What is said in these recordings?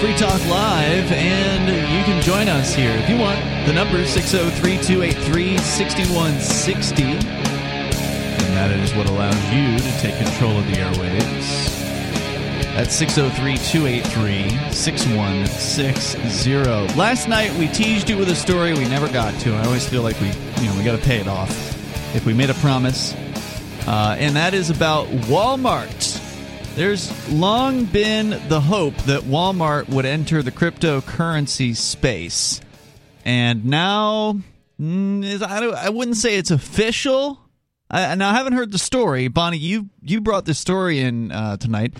Free Talk Live, and you can join us here if you want. The number is 603-283-6160, and that is what allows you to take control of the airwaves. That's 603-283-6160. Last night, we teased you with a story we never got to. I always feel like we got to pay it off if we made a promise, and that is about Walmart. There's long been the hope that Walmart would enter the cryptocurrency space. And now, I wouldn't say it's official. Now, I haven't heard the story. Bonnie, you brought this story in tonight.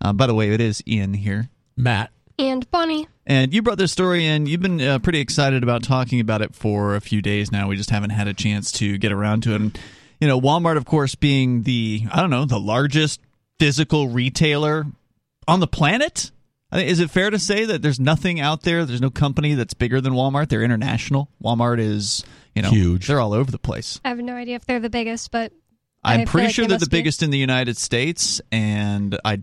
By the way, it is Ian here. Matt. And Bonnie. And you brought this story in. You've been pretty excited about talking about it for a few days now. We just haven't had a chance to get around to it. And, Walmart, of course, being the largest physical retailer on the planet? Is it fair to say that there's nothing out there? There's no company that's bigger than Walmart. They're international. Walmart is, huge. They're all over the place. I have no idea if they're the biggest, but I'm pretty sure they're the biggest in the United States, and I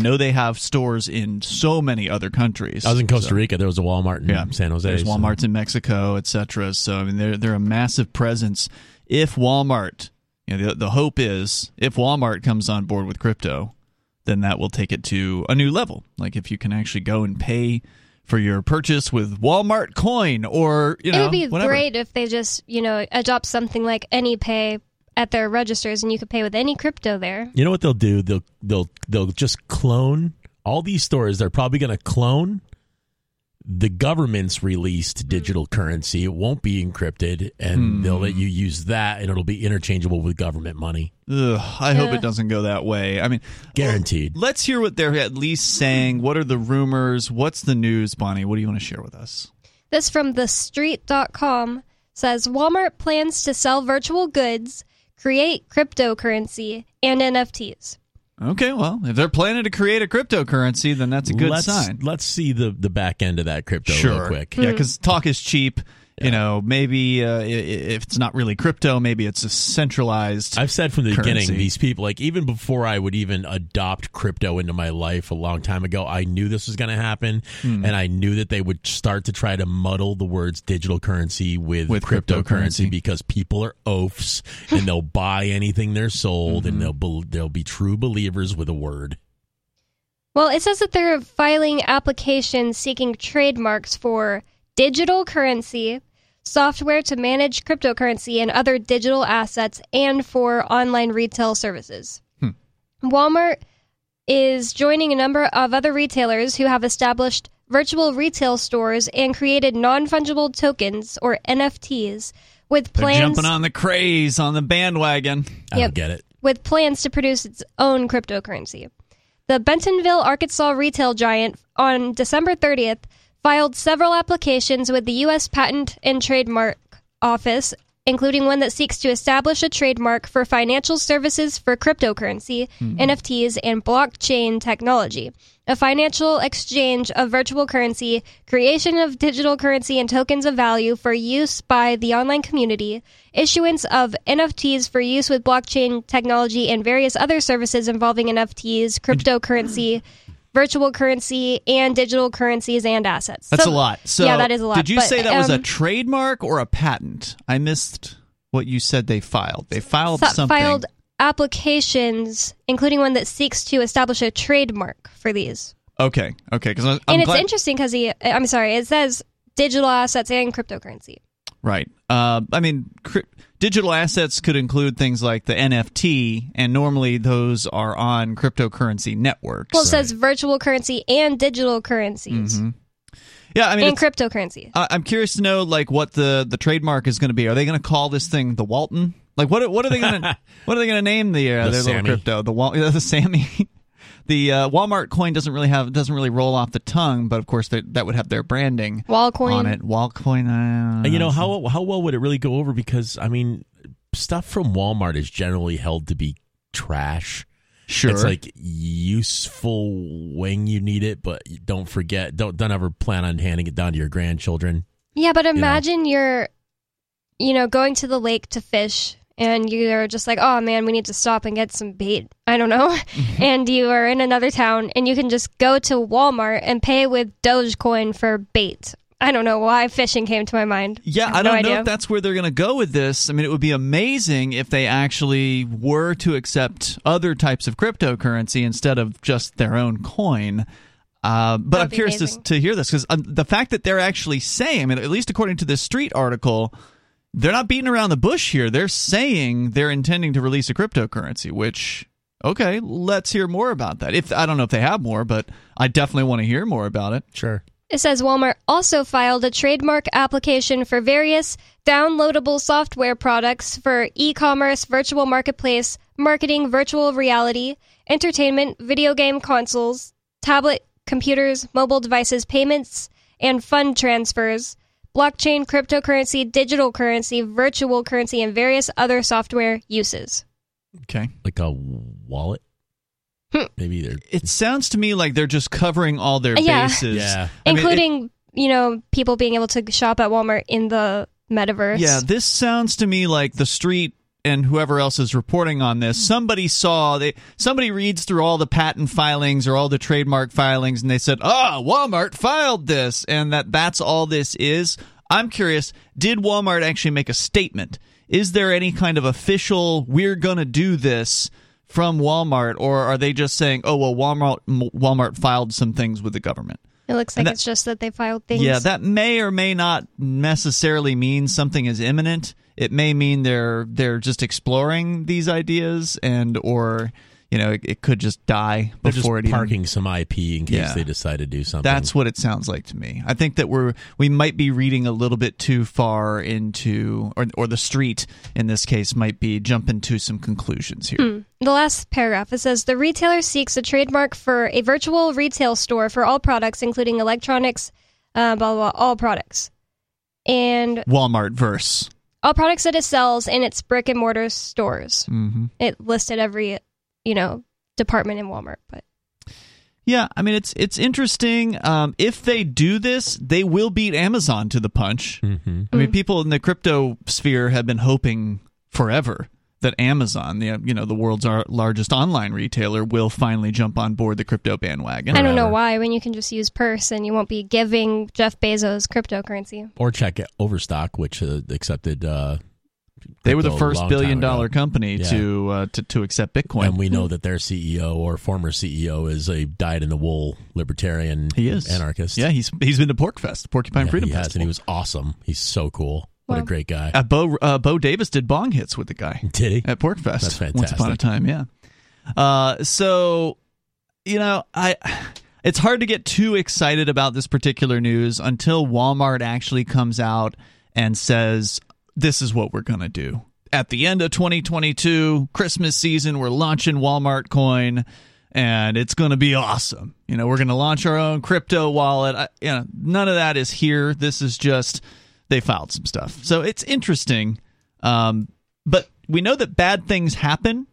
know they have stores in so many other countries. I was in Costa Rica. There was a Walmart in San Jose. There's Walmarts in Mexico, etc. So I mean, they're a massive presence. If Walmart. The hope is if Walmart comes on board with crypto, then that will take it to a new level. Like if you can actually go and pay for your purchase with Walmart coin or, it would be whatever. Great if they just, adopt something like AnyPay at their registers and you could pay with any crypto there. You know what they'll do? They'll just clone all these stores. They're probably going to clone the government's released digital currency. It won't be encrypted, and they'll let you use that, and it'll be interchangeable with government money. Ugh, I hope it doesn't go that way. I mean, guaranteed. Let's hear what they're at least saying. What are the rumors? What's the news, Bonnie? What do you want to share with us? This from thestreet.com says, Walmart plans to sell virtual goods, create cryptocurrency, and NFTs. Okay, well, if they're planning to create a cryptocurrency, then that's a good sign. Let's see the back end of that crypto real quick. Yeah, because talk is cheap. Yeah. Maybe if it's not really crypto, maybe it's a centralized I've said from the beginning, these people, even before I would even adopt crypto into my life a long time ago, I knew this was going to happen, and I knew that they would start to try to muddle the words digital currency with cryptocurrency because people are oafs, and they'll buy anything they're sold, and they'll be true believers with a word. Well, it says that they're filing applications seeking trademarks for digital currency, software to manage cryptocurrency and other digital assets, and for online retail services. Walmart is joining a number of other retailers who have established virtual retail stores and created non-fungible tokens, or NFTs, with plans... They're jumping on the craze, on the bandwagon. I don't get it. With plans to produce its own cryptocurrency. The Bentonville, Arkansas retail giant on December 30th filed several applications with the U.S. Patent and Trademark Office, including one that seeks to establish a trademark for financial services for cryptocurrency, NFTs, and blockchain technology, a financial exchange of virtual currency, creation of digital currency and tokens of value for use by the online community, issuance of NFTs for use with blockchain technology and various other services involving NFTs, cryptocurrency, virtual currency, and digital currencies and assets. That's a lot. So yeah, that is a lot. Did you say that was a trademark or a patent? I missed what you said they filed. They filed something. Filed applications, including one that seeks to establish a trademark for these. Okay. It's interesting because it says digital assets and cryptocurrency. Right. Digital assets could include things like the NFT, and normally those are on cryptocurrency networks. Well, it says virtual currency and digital currencies. Yeah, and cryptocurrency. I'm curious to know what the trademark is going to be. Are they going to call this thing the Walton? What are they going to name their little crypto? The Sammy. The Walmart coin doesn't really roll off the tongue, but of course that would have their branding on it. Walcoin. How well would it really go over? Because stuff from Walmart is generally held to be trash. Sure, it's useful when you need it, but don't forget. Don't ever plan on handing it down to your grandchildren. Yeah, but imagine you're going to the lake to fish. and you're just like, oh man, we need to stop and get some bait, I don't know, and you are in another town, and you can just go to Walmart and pay with Dogecoin for bait. I don't know why fishing came to my mind. Yeah, I don't know if that's where they're going to go with this. I mean, it would be amazing if they actually were to accept other types of cryptocurrency instead of just their own coin. But I'm curious to hear this, because the fact that they're actually saying, I mean, at least according to this Street article, they're not beating around the bush here. They're saying they're intending to release a cryptocurrency, which, okay, let's hear more about that. If I don't know if they have more, but I definitely want to hear more about it. Sure. It says Walmart also filed a trademark application for various downloadable software products for e-commerce, virtual marketplace, marketing, virtual reality, entertainment, video game consoles, tablet computers, mobile devices, payments, and fund transfers, blockchain, cryptocurrency, digital currency, virtual currency, and various other software uses. Okay. Like a wallet? Maybe they're. It sounds to me like they're just covering all their bases, including people being able to shop at Walmart in the metaverse. Yeah, this sounds to me like the Street and whoever else is reporting on this. Somebody reads through all the patent filings or all the trademark filings, and they said, "Oh, Walmart filed this," and that's all this is. I'm curious, did Walmart actually make a statement? Is there any kind of official "we're gonna do this" from Walmart, or are they just saying, oh, well, Walmart filed some things with the government? It looks like it's just that they filed things. Yeah, that may or may not necessarily mean something is imminent. It may mean they're just exploring these ideas, and or it could just die before it. Parking some IP in case they decide to do something. That's what it sounds like to me. I think that we might be reading a little bit too far into, or the Street in this case might be jumping to some conclusions here. The last paragraph, it says the retailer seeks a trademark for a virtual retail store for all products, including electronics, blah blah blah, all products, and Walmart verse all products that it sells in its brick and mortar stores. Mm-hmm. It listed every department in Walmart, but yeah, I mean it's interesting. If they do this, they will beat Amazon to the punch. Mm-hmm. I mean, people in the crypto sphere have been hoping forever that Amazon, the world's largest online retailer, will finally jump on board the crypto bandwagon. I don't know why, when you can just use Purse and you won't be giving Jeff Bezos cryptocurrency. Or check Overstock, which accepted. They were the first billion-dollar company to accept Bitcoin, and we know that their CEO or former CEO is a dyed-in-the-wool libertarian. He is anarchist. Yeah, he's been to Porkfest, Porcupine Freedom Festival, and he was awesome. He's so cool. Wow. What a great guy. Bo Davis did bong hits with the guy. Did he at Porkfest? That's fantastic. Once upon a time, yeah. It's hard to get too excited about this particular news until Walmart actually comes out and says, this is what we're going to do. At the end of 2022, Christmas season, we're launching Walmart Coin, and it's going to be awesome. We're going to launch our own crypto wallet. None of that is here. This is just they filed some stuff. So it's interesting. But we know that bad things happen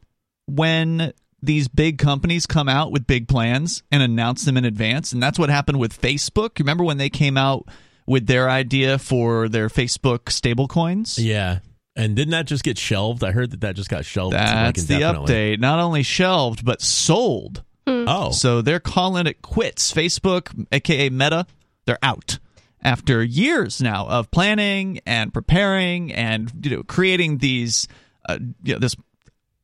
when these big companies come out with big plans and announce them in advance. And that's what happened with Facebook. Remember when they came out with their idea for their Facebook stablecoins? Yeah. And didn't that just get shelved? I heard that just got shelved. That's the update. Not only shelved, but sold. Oh. So they're calling it quits. Facebook, a.k.a. Meta, they're out. After years now of planning and preparing and creating these, this,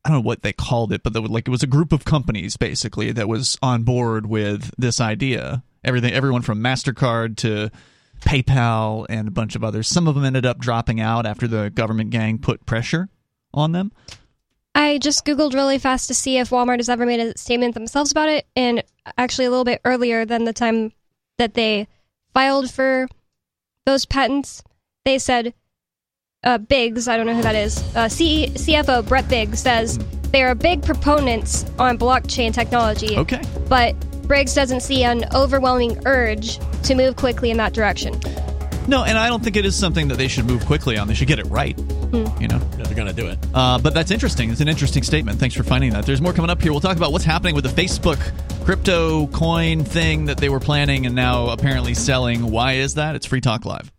I don't know what they called it, but it was a group of companies, basically, that was on board with this idea. Everyone from MasterCard to PayPal and a bunch of others. Some of them ended up dropping out after the government gang put pressure on them. I just Googled really fast to see if Walmart has ever made a statement themselves about it, and actually a little bit earlier than the time that they filed for those patents, they said, Biggs, I don't know who that is, CFO Brett Biggs says they are big proponents on blockchain technology. Okay. But Briggs doesn't see an overwhelming urge to move quickly in that direction. No, and I don't think it is something that they should move quickly on. They should get it right. Yeah, they're going to do it. But that's interesting. It's an interesting statement. Thanks for finding that. There's more coming up here. We'll talk about what's happening with the Facebook crypto coin thing that they were planning and now apparently selling. Why is that? It's Free Talk Live.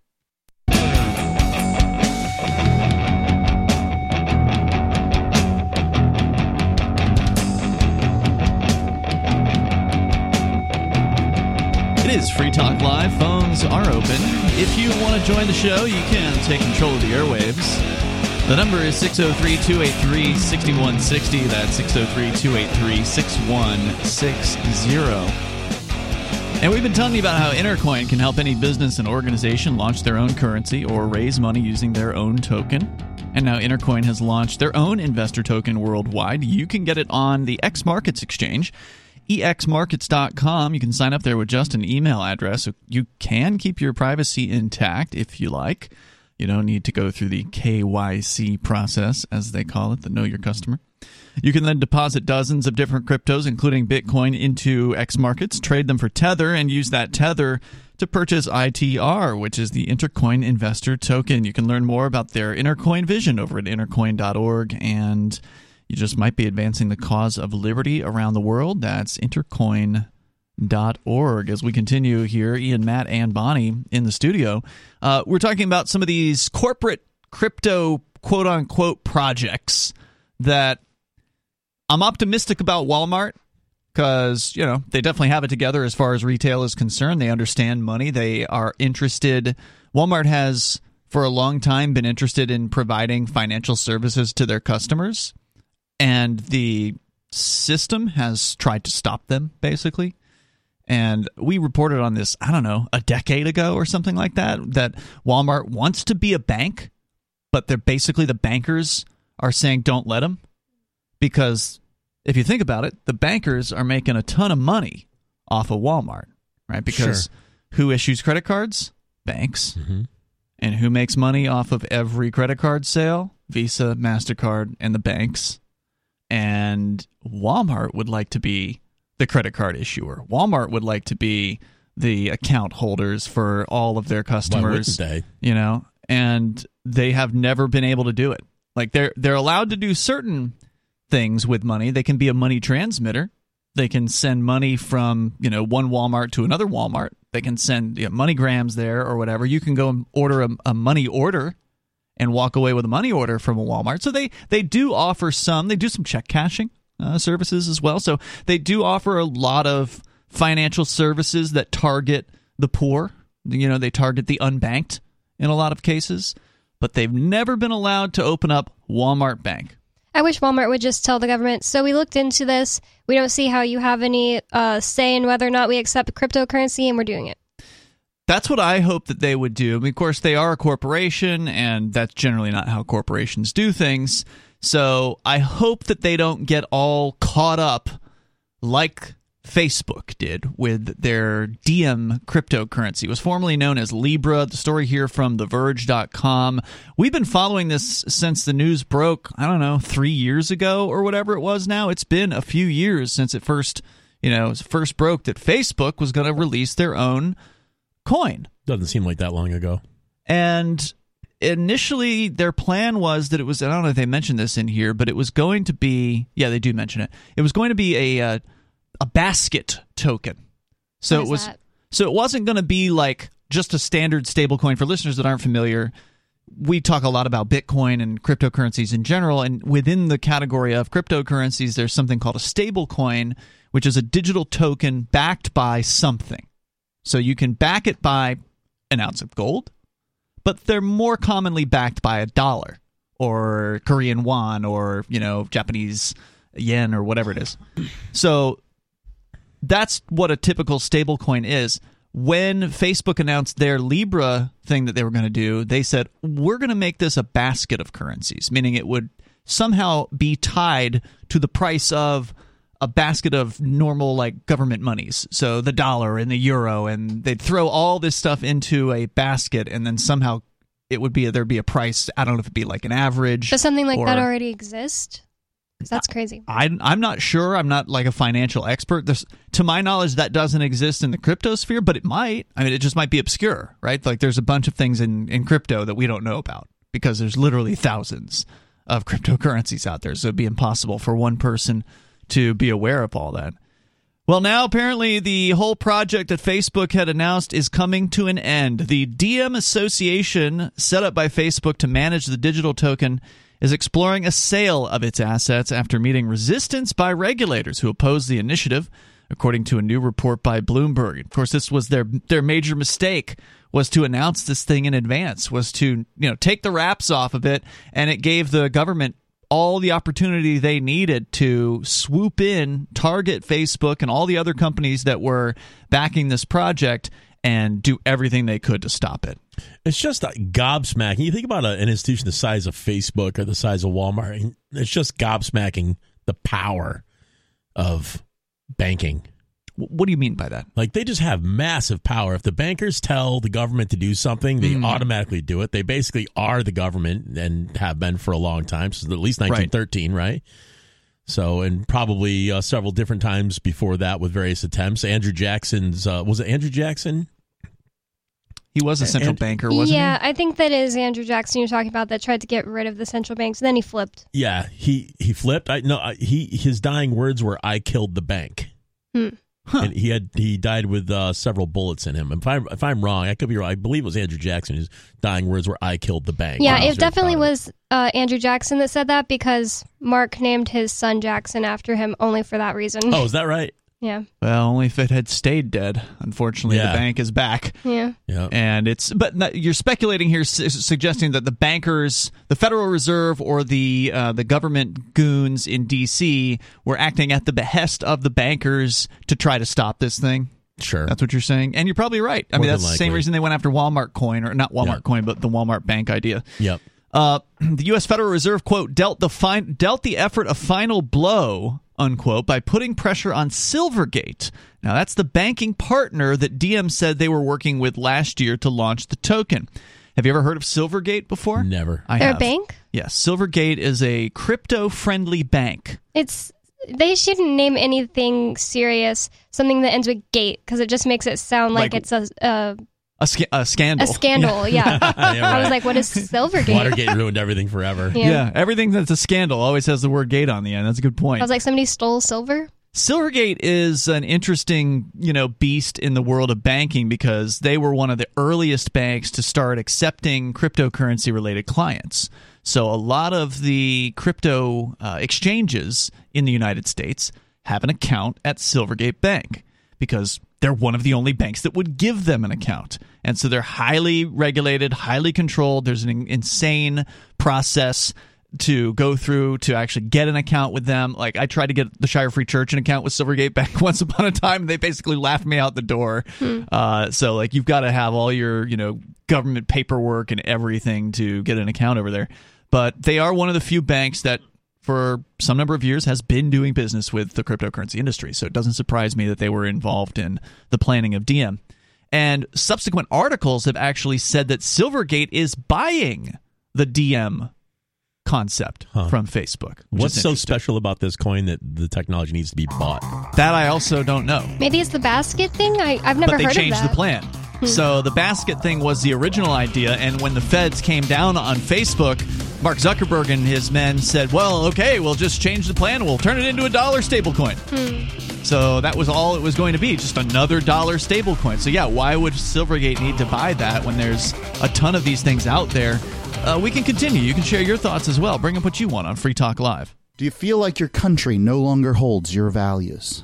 It is Free Talk Live. Phones are open. If you want to join the show, you can take control of the airwaves. The number is 603-283-6160. That's 603-283-6160. And we've been telling you about how Intercoin can help any business and organization launch their own currency or raise money using their own token. And now Intercoin has launched their own investor token worldwide. You can get it on the X Markets exchange, exmarkets.com. You can sign up there with just an email address. So you can keep your privacy intact if you like. You don't need to go through the KYC process, as they call it, the Know Your Customer. You can then deposit dozens of different cryptos, including Bitcoin, into X Markets, trade them for Tether, and use that Tether to purchase ITR, which is the Intercoin Investor Token. You can learn more about their Intercoin vision over at intercoin.org, and you just might be advancing the cause of liberty around the world. That's intercoin.org. As we continue here, Ian, Matt, and Bonnie in the studio, we're talking about some of these corporate crypto quote-unquote projects that I'm optimistic about. Walmart, because, you know, they definitely have it together as far as retail is concerned. They understand money. They are interested. Walmart has, for a long time, been interested in providing financial services to their customers, and the system has tried to stop them, basically. And we reported on this, I don't know, a decade ago or something like that, that Walmart wants to be a bank, but they're basically, the bankers are saying, don't let them. Because if you think about it, the bankers are making a ton of money off of Walmart, right? Because who issues credit cards? Banks. Mm-hmm. And who makes money off of every credit card sale? Visa, MasterCard, and the banks. And Walmart would like to be the credit card issuer. Walmart would like to be the account holders for all of their customers. Why wouldn't they? You know, and they have never been able to do it. Like, they're allowed to do certain things with money. They can be a money transmitter. They can send money from, you know, one Walmart to another Walmart. They can send, you know, MoneyGrams there or whatever. You can go and order a money order and walk away with a money order from a Walmart. So they do offer some. They do some check cashing services as well. So they do offer a lot of financial services that target the poor. You know, they target the unbanked in a lot of cases. But they've never been allowed to open up Walmart Bank. I wish Walmart would just tell the government, so we looked into this, we don't see how you have any say in whether or not we accept cryptocurrency, and we're doing it. That's what I hope that they would do. I mean, of course, they are a corporation, and that's generally not how corporations do things. So I hope that they don't get all caught up like Facebook did with their Diem cryptocurrency. It was formerly known as Libra. The story here from TheVerge.com. We've been following this since the news broke, I don't know, 3 years ago or whatever it was now. It's been a few years since it first broke that Facebook was going to release their own coin. Doesn't seem like that long ago. And initially, their plan was that it was, I don't know if they mentioned this in here, but it was going to be, yeah, they do mention it. It was going to be a basket token. So it wasn't going to be like just a standard stable coin. For listeners that aren't familiar, we talk a lot about Bitcoin and cryptocurrencies in general, and within the category of cryptocurrencies, there's something called a stable coin, which is a digital token backed by something. So you can back it by an ounce of gold, but they're more commonly backed by $1 or Korean won or, you know, Japanese yen or whatever it is. So that's what a typical stablecoin is. When Facebook announced their Libra thing that they were going to do, they said, we're going to make this a basket of currencies, meaning it would somehow be tied to the price of a basket of normal, like, government monies. So the dollar and the euro, and they'd throw all this stuff into a basket, and then somehow it would be, there'd be a price. I don't know if it'd be like an average. Does something like that already exist? That's crazy. I'm not sure. I'm not like a financial expert. To my knowledge, that doesn't exist in the crypto sphere, but it might. I mean, it just might be obscure, right? Like, there's a bunch of things in crypto that we don't know about because there's literally thousands of cryptocurrencies out there. So it'd be impossible for one person to be aware of all that. Well, now apparently the whole project that Facebook had announced is coming to an end. The Diem Association, set up by Facebook to manage the digital token, is exploring a sale of its assets after meeting resistance by regulators who oppose the initiative. according to a new report by Bloomberg. Of course, this was their major mistake, was to announce this thing in advance, was to, you know, take the wraps off of it, and it gave the government all the opportunity they needed to swoop in, target Facebook and all the other companies that were backing this project, and do everything they could to stop it. It's just gobsmacking. You think about an institution the size of Facebook or the size of Walmart, it's just gobsmacking the power of banking. What do you mean by that? Like, they just have massive power. If the bankers tell the government to do something, they automatically do it. They basically are the government and have been for a long time, since at least 1913, right? So, and probably several different times before that with various attempts. Andrew Jackson's, was it Andrew Jackson? He was a central banker, wasn't he? Yeah, I think that is Andrew Jackson you're talking about, that tried to get rid of the central banks. Then he flipped. Yeah, he flipped. His dying words were, "I killed the bank." And he died with several bullets in him. If I'm wrong, I could be wrong. I believe it was Andrew Jackson. His dying words were, "I killed the bank." Yeah, it definitely was Andrew Jackson that said that, because Mark named his son Jackson after him only for that reason. Oh, is that right? Yeah. Well, only if it had stayed dead. Unfortunately, the bank is back. Yeah. And it's, but you're speculating here, suggesting that the bankers, the Federal Reserve, or the government goons in D.C. were acting at the behest of the bankers to try to stop this thing. Sure. That's what you're saying. And you're probably right. I mean, that's the same reason they went after Walmart coin, or not Walmart coin, but the Walmart bank idea. Yep. The U.S. Federal Reserve, quote, dealt the effort a final blow, unquote, by putting pressure on Silvergate. Now, that's the banking partner that Diem said they were working with last year to launch the token. Have you ever heard of Silvergate before? Never. They're a bank? Yes. Yeah, Silvergate is a crypto-friendly bank. They shouldn't name anything serious something that ends with gate, because it just makes it sound like it's a scandal. A scandal, yeah. I was like, what is Silvergate? Watergate ruined everything forever. Yeah, everything that's a scandal always has the word gate on the end. That's a good point. I was like, somebody stole silver? Silvergate is an interesting, beast in the world of banking, because they were one of the earliest banks to start accepting cryptocurrency-related clients. So a lot of the crypto exchanges in the United States have an account at Silvergate Bank, because they're one of the only banks that would give them an account. And so they're highly regulated, highly controlled. There's an insane process to go through to actually get an account with them. Like, I tried to get the Shire Free Church an account with Silvergate Bank once upon a time, and they basically laughed me out the door. So, you've got to have all your, government paperwork and everything to get an account over there. But they are one of the few banks that, for some number of years, has been doing business with the cryptocurrency industry. So it doesn't surprise me that they were involved in the planning of Diem. And subsequent articles have actually said that Silvergate is buying the Diem concept from Facebook. What's so special about this coin that the technology needs to be bought? That I also don't know. Maybe it's the basket thing? I've never heard of that. But they changed the plan. So the basket thing was the original idea, and when the feds came down on Facebook, Mark Zuckerberg and his men said, well, okay, we'll just change the plan. We'll turn it into a dollar stablecoin. So that was all it was going to be, just another dollar stablecoin. So yeah, why would Silvergate need to buy that when there's a ton of these things out there? We can continue. You can share your thoughts as well. Bring up what you want on Free Talk Live. Do you feel like your country no longer holds your values?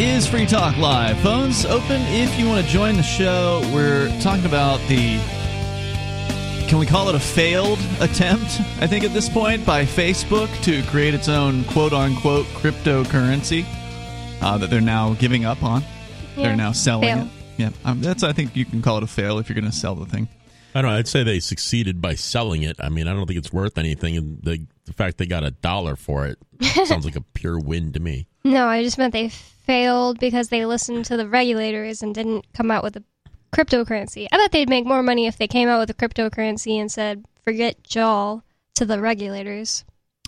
Is Free Talk Live. Phones open if you want to join the show. We're talking about the, can we call it a failed attempt, I think at this point, by Facebook to create its own quote-unquote cryptocurrency that they're now giving up on. Yeah. They're now selling it. Yeah, that's, I think you can call it a fail if you're going to sell the thing. I don't know. I'd say they succeeded by selling it. I mean, I don't think it's worth anything. And the The fact they got $1 for it sounds like a pure win to me. No, I just meant they failed because they listened to the regulators and didn't come out with a cryptocurrency. I bet they'd make more money if they came out with a cryptocurrency and said, forget y'all, to the regulators.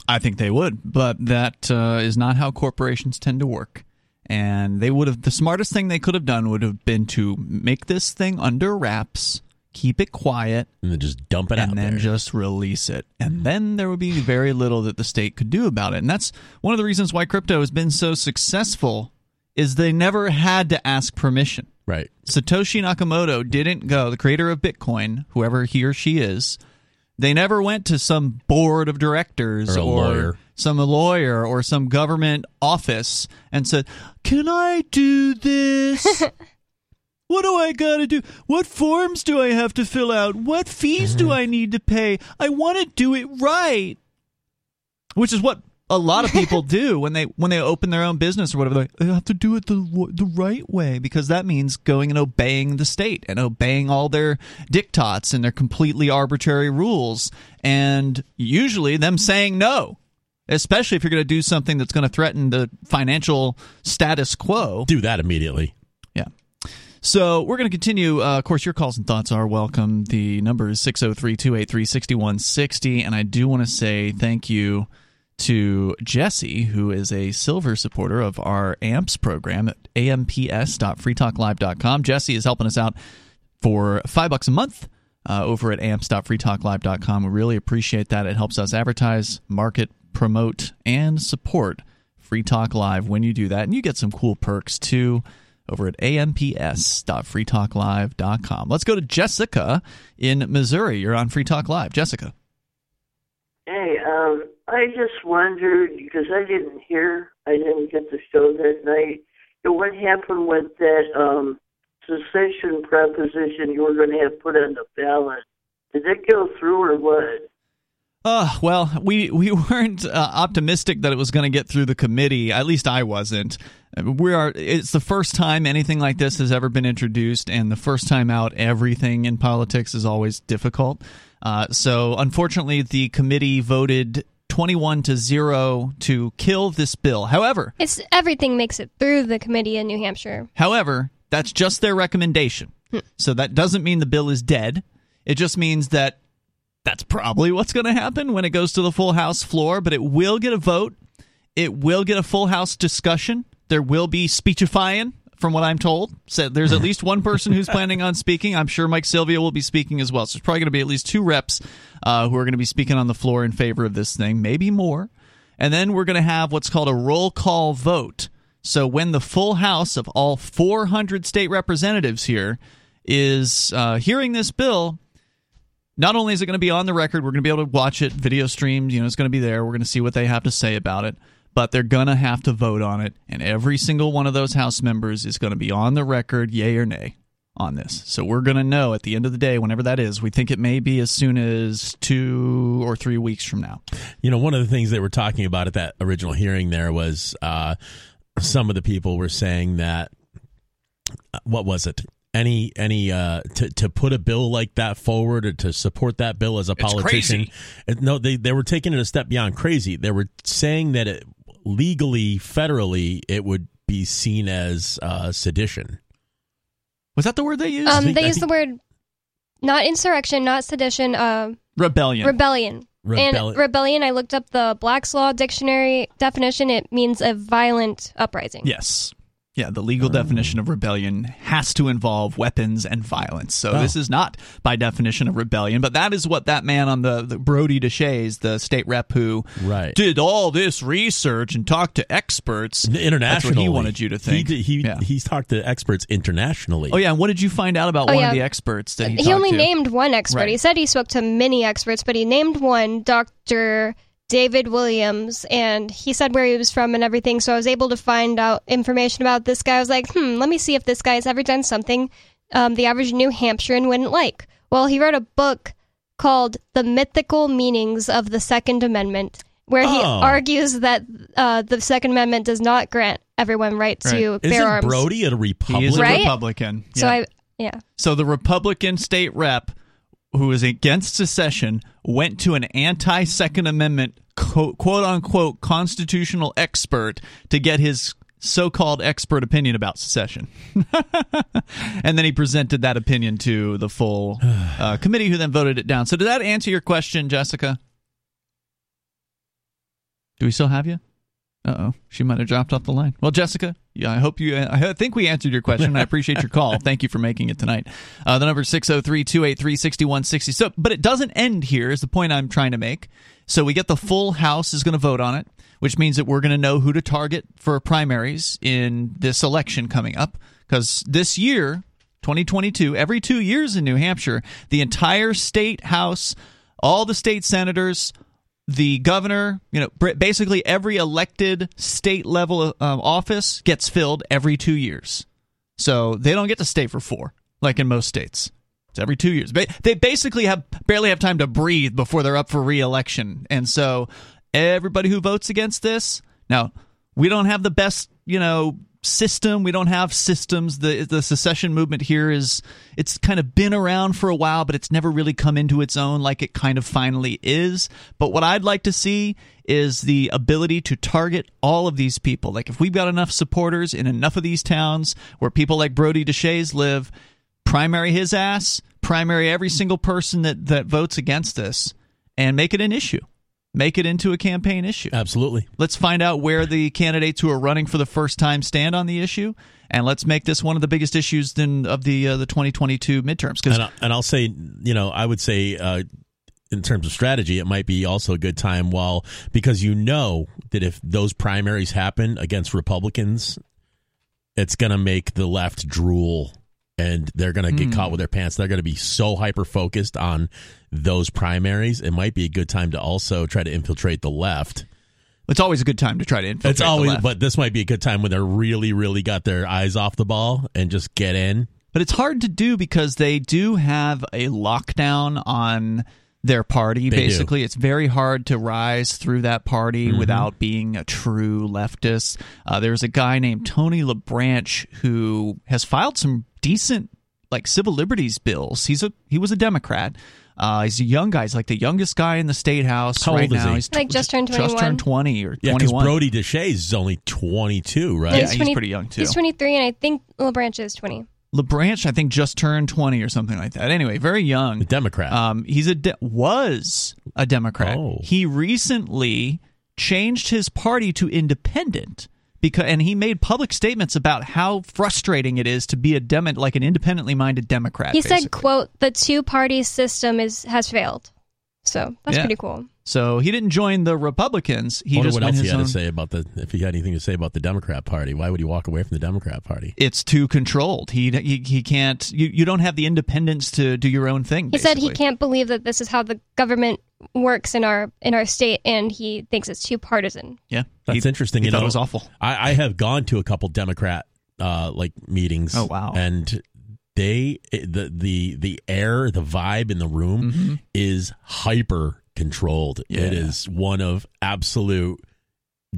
I think they would, but that is not how corporations tend to work. And they would have, the smartest thing they could have done would have been to make this thing under wraps, keep it quiet, and then just dump it out there. And then just release it. And then there would be very little that the state could do about it. And that's one of the reasons why crypto has been so successful, is they never had to ask permission. Right. Satoshi Nakamoto didn't go, the creator of Bitcoin, whoever he or she is, they never went to some board of directors or some lawyer or some government office and said, can I do this? What do I got to do? What forms do I have to fill out? What fees do I need to pay? I want to do it right. Which is what a lot of people do when they open their own business or whatever. They're like, they have to do it the right way, because that means going and obeying the state and obeying all their diktats and their completely arbitrary rules, and usually them saying no. Especially if you're going to do something that's going to threaten the financial status quo. Do that immediately. Yeah. So we're going to continue. Of course, your calls and thoughts are welcome. The number is 603-283-6160. And I do want to say thank you to Jesse, who is a silver supporter of our AMPS program at amps.freetalklive.com. Jesse is helping us out for $5 a month. Over at amps.freetalklive.com. We really appreciate that. It helps us advertise, market, promote, and support Free Talk Live when you do that. And you get some cool perks, too, over at amps.freetalklive.com. Let's go to Jessica in Missouri. You're on Free Talk Live. Jessica. Hey, I just wondered, because I didn't get the show that night, what happened with that secession proposition you were going to have put on the ballot? Did it go through or what? Well, we weren't optimistic that it was going to get through the committee. At least I wasn't. It's the first time anything like this has ever been introduced, and the first time out, everything in politics is always difficult. So, unfortunately, the committee voted 21-0 to kill this bill. However, everything makes it through the committee in New Hampshire. However, that's just their recommendation. So that doesn't mean the bill is dead. It just means that that's probably what's going to happen when it goes to the full House floor. But it will get a vote. It will get a full House discussion. There will be speechifying, from what I'm told. So there's at least one person who's planning on speaking. I'm sure Mike Sylvia will be speaking as well. So there's probably going to be at least two reps who are going to be speaking on the floor in favor of this thing, maybe more. And then we're going to have what's called a roll call vote. So when the full House of all 400 state representatives here is hearing this bill, not only is it going to be on the record, we're going to be able to watch it, video streamed, it's going to be there, we're going to see what they have to say about it, but they're going to have to vote on it, and every single one of those House members is going to be on the record, yay or nay, on this. So we're going to know at the end of the day, whenever that is. We think it may be as soon as 2 or 3 weeks from now. One of the things they were talking about at that original hearing there was some of the people were saying that, what was it? To put a bill like that forward or to support that bill as a politician. No, they were taking it a step beyond crazy. They were saying that it, legally, federally, it would be seen as sedition. Was that the word they used? They used the word, not insurrection, not sedition. Rebellion. And rebellion, I looked up the Black's Law Dictionary definition. It means a violent uprising. Yes. Yeah, the legal definition of rebellion has to involve weapons and violence. So this is not, by definition, a rebellion. But that is what that man on the Brody Deshaies, the state rep who did all this research and talked to experts internationally. That's what he wanted you to think. He talked to experts internationally. Oh, yeah. And what did you find out about one of the experts that he talked to? He only named one expert. Right. He said he spoke to many experts, but he named one, Dr. David Williams, and he said where he was from and everything, so I was able to find out information about this guy. I was like, let me see if this guy has ever done something the average New Hampshirean wouldn't like. Well, he wrote a book called The Mythical Meanings of the Second Amendment, where he argues that the Second Amendment does not grant everyone right to bear arms. Isn't Brody a Republican? He is a Republican. Yeah. So the Republican state rep who is against secession went to an anti-Second Amendment quote-unquote constitutional expert to get his so-called expert opinion about secession. And then he presented that opinion to the full committee, who then voted it down. So did that answer your question, Jessica? Do we still have you? Uh-oh. She might have dropped off the line. Well, Jessica, yeah, I think we answered your question. I appreciate your call. Thank you for making it tonight. The number is 603-283-6160. So, but it doesn't end here, is the point I'm trying to make. So we get the full House is going to vote on it, which means that we're going to know who to target for primaries in this election coming up. Because this year, 2022, every 2 years in New Hampshire, the entire state house, all the state senators, the governor, you know, basically every elected state level office gets filled every 2 years. So they don't get to stay for four, like in most states. It's every 2 years. They basically barely have time to breathe before they're up for re-election. And so everybody who votes against this, now, we don't have the best, you know, system. We don't have systems. The secession movement here is, it's kind of been around for a while, but it's never really come into its own like it kind of finally is. But what I'd like to see is the ability to target all of these people. Like, if we've got enough supporters in enough of these towns where people like Brody Deshaies live, primary his ass, primary every single person that votes against this, and make it an issue. Make it into a campaign issue. Absolutely. Let's find out where the candidates who are running for the first time stand on the issue, and let's make this one of the biggest issues of the 2022 midterms. And I'll say, you know, I would say in terms of strategy, it might be also a good time because you know that if those primaries happen against Republicans, it's going to make the left drool. And they're going to get caught with their pants. They're going to be so hyper-focused on those primaries. It might be a good time to also try to infiltrate the left. It's always a good time to try to infiltrate the left. But this might be a good time when they're really, really got their eyes off the ball and just get in. But it's hard to do because they do have a lockdown on their party, basically. It's very hard to rise through that party without being a true leftist. There's a guy named Tony LaBranche who has filed some decent, like, civil liberties bills. He was a Democrat. He's a young guy. He's like the youngest guy in the state house right now. He's like just turned 21. Just turned 20 or 21. Yeah, because Brody Deshaies is only 22, right? Yeah, he's pretty young too. He's 23, and I think LaBranche is 20. LaBranche, I think, just turned 20 or something like that. Anyway, very young. A Democrat. He was a Democrat. Oh. He recently changed his party to independent, and he made public statements about how frustrating it is to be an independently minded Democrat. He said, quote, "The two-party system has failed." So that's pretty cool. So he didn't join the Republicans. I wonder what else he had to say about if he had anything to say about the Democrat Party. Why would he walk away from the Democrat Party? It's too controlled. He can't. You don't have the independence to do your own thing. He said he can't believe that this is how the government works in our state, and he thinks it's too partisan. Yeah, that's interesting. He thought it was awful. I have gone to a couple Democrat meetings. Oh wow! And the air, the vibe in the room is hyper controlled. Yeah. It is one of absolute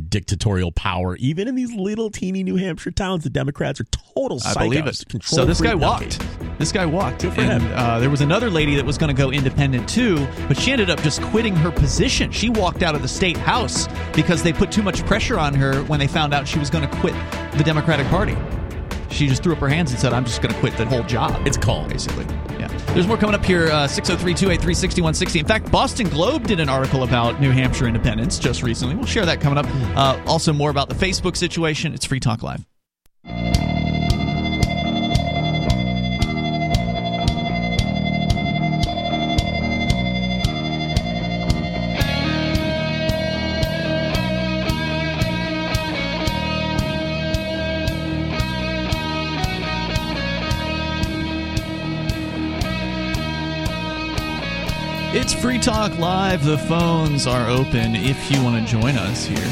dictatorial power. Even in these little teeny New Hampshire towns, the Democrats are total psychos. I believe it. So this guy walked. Good for him. There was another lady that was going to go independent too, but she ended up just quitting her position. She walked out of the state house because they put too much pressure on her when they found out she was going to quit the Democratic Party. She just threw up her hands and said, "I'm just going to quit the whole job." It's called, basically. Yeah. There's more coming up here, 603-283-6160. In fact, Boston Globe did an article about New Hampshire independence just recently. We'll share that coming up. Also, more about the Facebook situation. It's Free Talk Live. It's Free Talk Live. The phones are open if you want to join us here.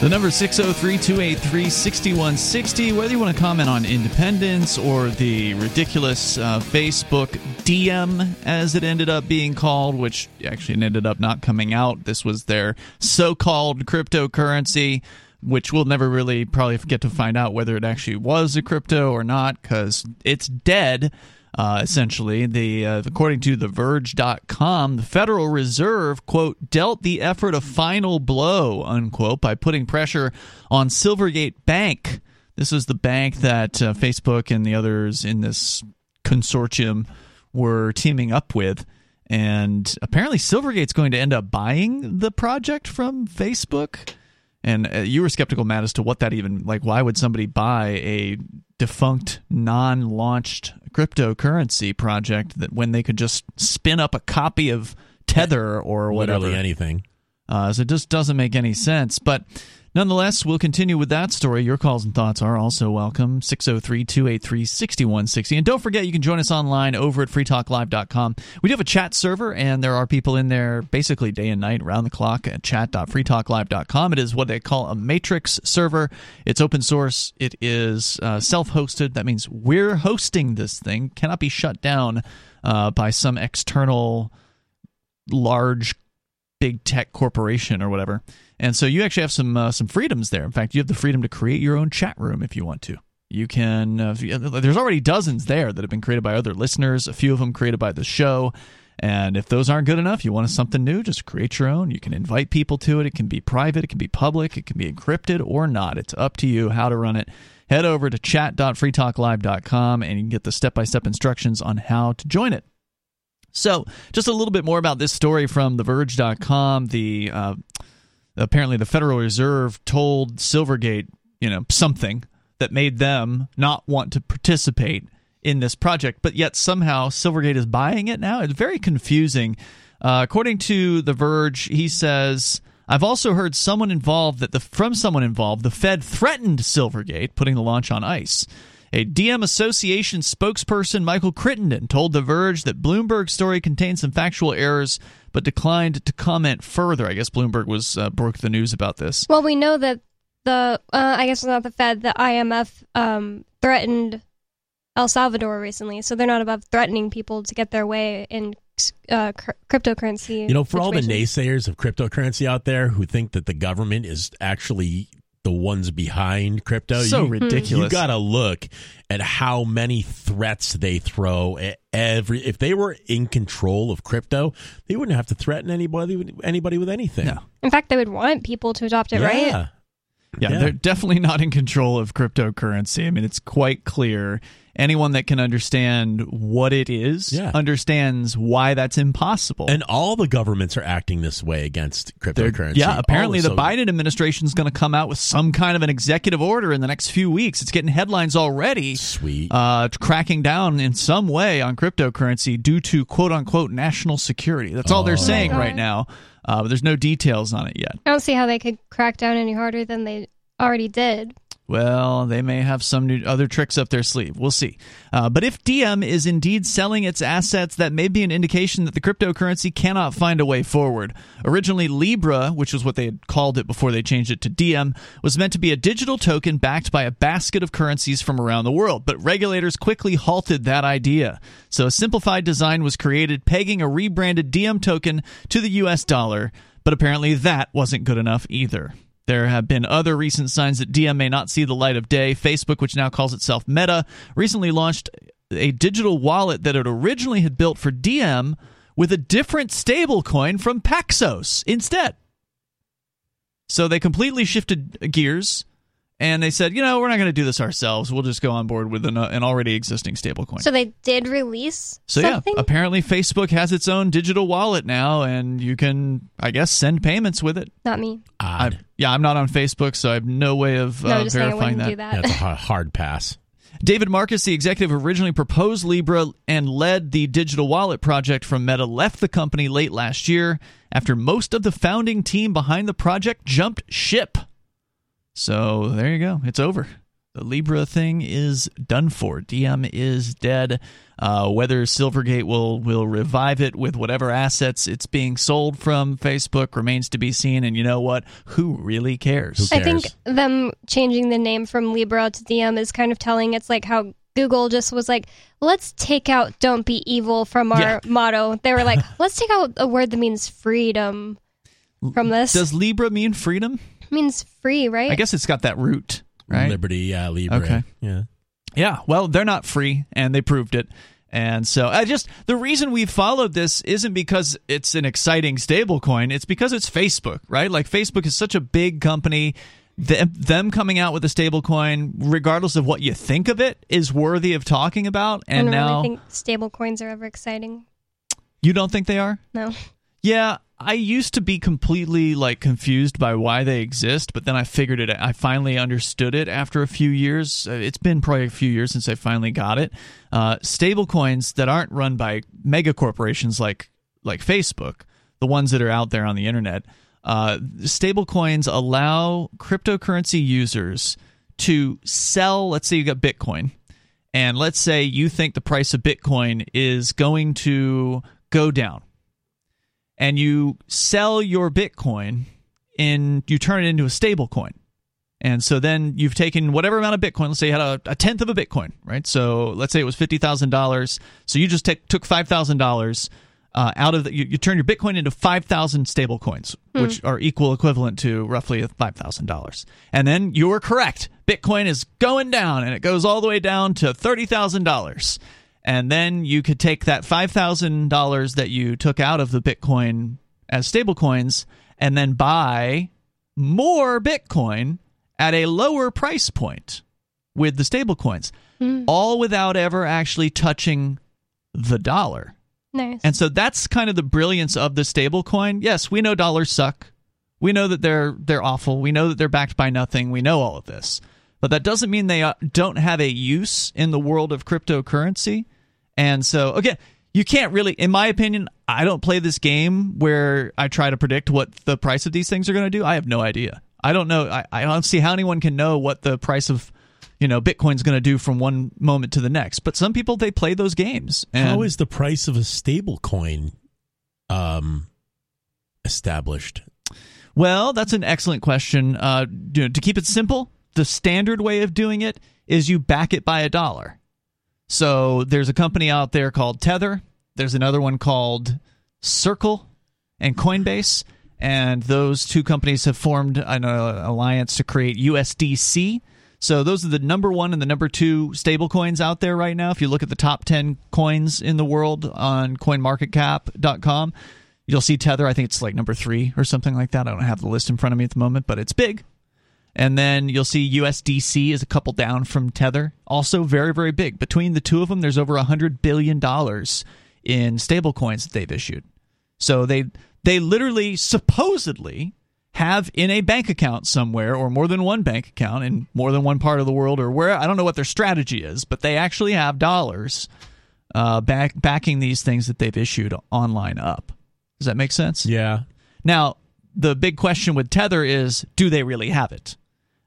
The number is 603-283-6160. Whether you want to comment on independence or the ridiculous Facebook Diem, as it ended up being called, which actually ended up not coming out. This was their so-called cryptocurrency, which we'll never really probably get to find out whether it actually was a crypto or not because it's dead. essentially. According to TheVerge.com, the Federal Reserve, quote, dealt the effort a final blow, unquote, by putting pressure on Silvergate Bank. This is the bank that Facebook and the others in this consortium were teaming up with. And apparently Silvergate's going to end up buying the project from Facebook. And you were skeptical, Matt, as to what that even, like, why would somebody buy a defunct, non-launched cryptocurrency project that when they could just spin up a copy of Tether or whatever. Literally anything. So it just doesn't make any sense. But nonetheless, we'll continue with that story. Your calls and thoughts are also welcome. 603-283-6160. And don't forget, you can join us online over at freetalklive.com. We do have a chat server, and there are people in there basically day and night, around the clock, at chat.freetalklive.com. It is what they call a matrix server. It's open source. It is self-hosted. That means we're hosting this thing. Cannot be shut down by some external large big tech corporation or whatever. And so you actually have some freedoms there. In fact, you have the freedom to create your own chat room if you want to. You can. There's already dozens there that have been created by other listeners, a few of them created by the show. And if those aren't good enough, you want something new, just create your own. You can invite people to it. It can be private. It can be public. It can be encrypted or not. It's up to you how to run it. Head over to chat.freetalklive.com and you can get the step-by-step instructions on how to join it. So just a little bit more about this story from TheVerge.com. Apparently, the Federal Reserve told Silvergate, something that made them not want to participate in this project. But yet somehow Silvergate is buying it now. It's very confusing. According to The Verge, he says, I've also heard from someone involved, the Fed threatened Silvergate, putting the launch on ice. A Diem Association spokesperson, Michael Crittenden, told The Verge that Bloomberg's story contains some factual errors, but declined to comment further. I guess Bloomberg broke the news about this. Well, we know that the IMF threatened El Salvador recently, so they're not above threatening people to get their way in cryptocurrency. For all the naysayers of cryptocurrency out there who think that the government is actually the ones behind crypto, ridiculous. You got to look at how many threats they throw at every. If they were in control of crypto, they wouldn't have to threaten anybody with anything. No. In fact, they would want people to adopt it, right? Yeah, they're definitely not in control of cryptocurrency. I mean, it's quite clear. Anyone that can understand what it is understands why that's impossible. And all the governments are acting this way against cryptocurrency. Apparently the Biden administration is going to come out with some kind of an executive order in the next few weeks. It's getting headlines already. Sweet. Cracking down in some way on cryptocurrency due to, quote-unquote, national security. That's all they're saying right now. But there's no details on it yet. I don't see how they could crack down any harder than they already did. Well, they may have some new other tricks up their sleeve. We'll see. But if Diem is indeed selling its assets, that may be an indication that the cryptocurrency cannot find a way forward. Originally, Libra, which was what they had called it before they changed it to Diem, was meant to be a digital token backed by a basket of currencies from around the world. But regulators quickly halted that idea. So a simplified design was created, pegging a rebranded Diem token to the U.S. dollar. But apparently that wasn't good enough either. There have been other recent signs that Diem may not see the light of day. Facebook, which now calls itself Meta, recently launched a digital wallet that it originally had built for Diem with a different stablecoin from Paxos instead. So they completely shifted gears, and they said, we're not going to do this ourselves. We'll just go on board with an already existing stablecoin. So they did release something? Yeah, apparently Facebook has its own digital wallet now, and you can, I guess, send payments with it. Not me. I'm not on Facebook, so I have no way of verifying that. That's a hard pass. David Marcus, the executive who originally proposed Libra and led the digital wallet project from Meta, left the company late last year after most of the founding team behind the project jumped ship. So there you go. It's over. The Libra thing is done for. Diem is dead. Whether Silvergate will revive it with whatever assets it's being sold from Facebook remains to be seen. And you know what? Who really cares? I think them changing the name from Libra to Diem is kind of telling. It's like how Google just was like, let's take out "Don't be evil" from our motto. They were like, let's take out a word that means freedom from this. Does Libra mean freedom? Means free, right? I guess it's got that root, right? Liberty, Libra. Okay. Yeah. Well, they're not free, and they proved it. And so I just, the reason we followed this isn't because it's an exciting stablecoin. It's because it's Facebook, right? Like Facebook is such a big company. Them coming out with a stablecoin, regardless of what you think of it, is worthy of talking about. And I don't really think stablecoins are ever exciting. You don't think they are? No. Yeah, I used to be completely confused by why they exist, but then I figured it out. I finally understood it after a few years. It's been probably a few years since I finally got it. Stablecoins that aren't run by mega corporations like Facebook, the ones that are out there on the internet, stablecoins allow cryptocurrency users to sell. Let's say you got Bitcoin, and let's say you think the price of Bitcoin is going to go down. And you sell your Bitcoin, and you turn it into a stable coin. And so then you've taken whatever amount of Bitcoin. Let's say you had a tenth of a Bitcoin, right? So let's say it was $50,000. So you just took $5,000 out of the, you turn your Bitcoin into 5,000 stable coins, which are equivalent to roughly $5,000. And then you were correct. Bitcoin is going down, and it goes all the way down to $30,000. And then you could take that $5,000 that you took out of the Bitcoin as stable coins and then buy more Bitcoin at a lower price point with the stable coins, all without ever actually touching the dollar. Nice. And so that's kind of the brilliance of the stable coin. Yes, we know dollars suck. We know that they're awful. We know that they're backed by nothing. We know all of this. But that doesn't mean they don't have a use in the world of cryptocurrency. And so, again, you can't really, in my opinion, I don't play this game where I try to predict what the price of these things are going to do. I have no idea. I don't know. I don't see how anyone can know what the price of, Bitcoin is going to do from one moment to the next. But some people, they play those games. And how is the price of a stable coin established? Well, that's an excellent question. To keep it simple, the standard way of doing it is you back it by $1. So there's a company out there called Tether. There's another one called Circle and Coinbase. And those two companies have formed an alliance to create USDC. So those are the number one and the number two stable coins out there right now. If you look at the top 10 coins in the world on coinmarketcap.com, you'll see Tether. I think it's number 3 or something like that. I don't have the list in front of me at the moment, but it's big. And then you'll see USDC is a couple down from Tether. Also very, very big. Between the two of them, there's over $100 billion in stablecoins that they've issued. So they literally, supposedly, have in a bank account somewhere, or more than one bank account in more than one part of the world, or where, I don't know what their strategy is, but they actually have dollars backing these things that they've issued online up. Does that make sense? Yeah. Now, the big question with Tether is, do they really have it?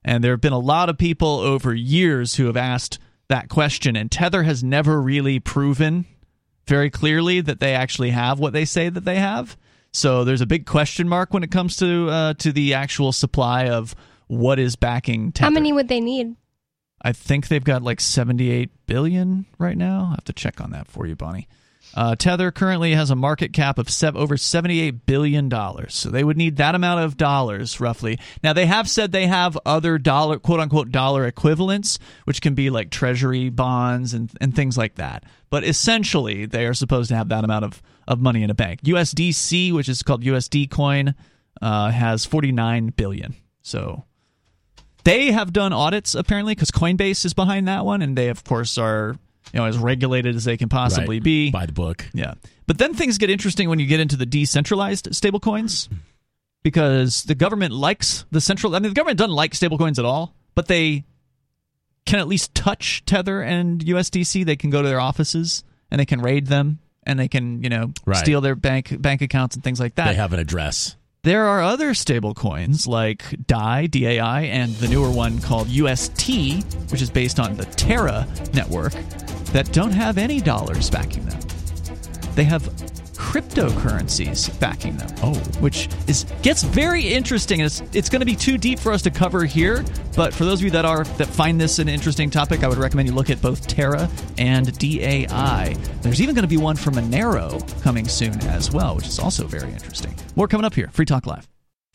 And there have been a lot of people over years who have asked that question, and Tether has never really proven very clearly that they actually have what they say that they have. So there's a big question mark when it comes to the actual supply of what is backing Tether. How many would they need? I think they've got 78 billion right now. I'll have to check on that for you, Bonnie. Tether currently has a market cap of over $78 billion. So they would need that amount of dollars, roughly. Now, they have said they have other dollar, quote-unquote dollar equivalents, which can be treasury bonds and things like that. But essentially, they are supposed to have that amount of money in a bank. USDC, which is called USD Coin, has $49 billion. So they have done audits, apparently, because Coinbase is behind that one, and they, of course, are as regulated as they can possibly be. By the book. Yeah. But then things get interesting when you get into the decentralized stablecoins, because the government likes the government doesn't like stablecoins at all, but they can at least touch Tether and USDC. They can go to their offices, and they can raid them, and they can, steal their bank accounts and things like that. They have an address. There are other stablecoins like DAI, D-A-I, and the newer one called UST, which is based on the Terra network, that don't have any dollars backing them. They have cryptocurrencies backing them, which gets very interesting. It's going to be too deep for us to cover here, but for those of you that find this an interesting topic, I would recommend you look at both Terra and DAI. There's even going to be one for Monero coming soon as well, which is also very interesting. More coming up here. Free Talk Live.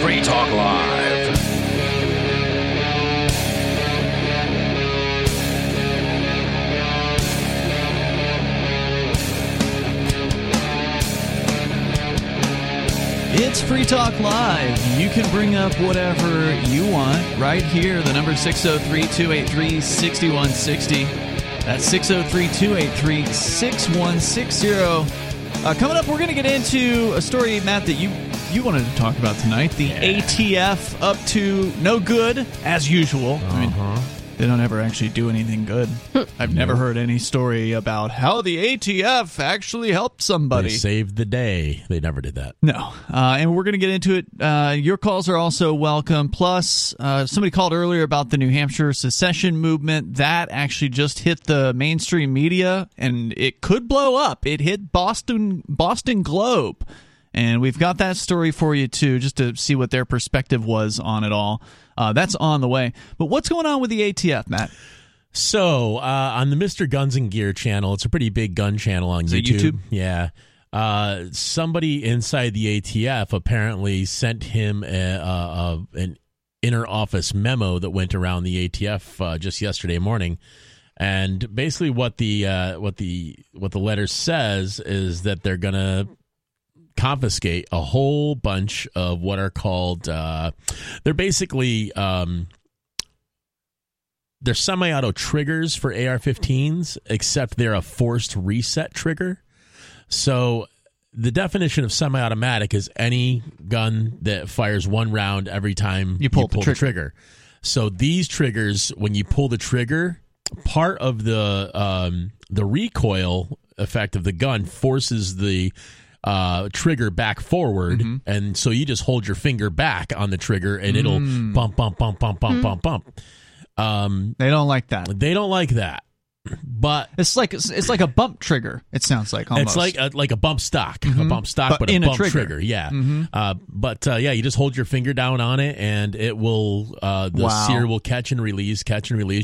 Free Talk Live. It's Free Talk Live. You can bring up whatever you want right here. The number 603-283-6160. That's 603-283-6160. Coming up, we're going to get into a story, Matt, that you wanted to talk about tonight. The ATF up to no good, as usual. I mean, they don't ever actually do anything good. I've never heard any story about how the ATF actually helped somebody. They saved the day. They never did that. No. And we're going to get into it. Your calls are also welcome. Plus, somebody called earlier about the New Hampshire secession movement. That actually just hit the mainstream media, and it could blow up. It hit Boston Globe. And we've got that story for you, too, just to see what their perspective was on it all. That's on the way. But what's going on with the ATF, Matt? So on the Mr. Guns and Gear channel, it's a pretty big gun channel on YouTube. Yeah. Somebody inside the ATF apparently sent him an inner office memo that went around the ATF just yesterday morning. And basically what the letter says is that they're going to confiscate a whole bunch of what are called they're basically they're semi-auto triggers for AR-15s, except they're a forced reset trigger. So the definition of semi-automatic is any gun that fires one round every time you pull the trigger. So these triggers, when you pull the trigger, part of the recoil effect of the gun forces the trigger back forward, and so you just hold your finger back on the trigger, and it'll bump. They don't like that. But it's like a bump trigger. It sounds like almost. It's like a bump stock, but in a bump trigger. Yeah. But you just hold your finger down on it, and it will sear will catch and release,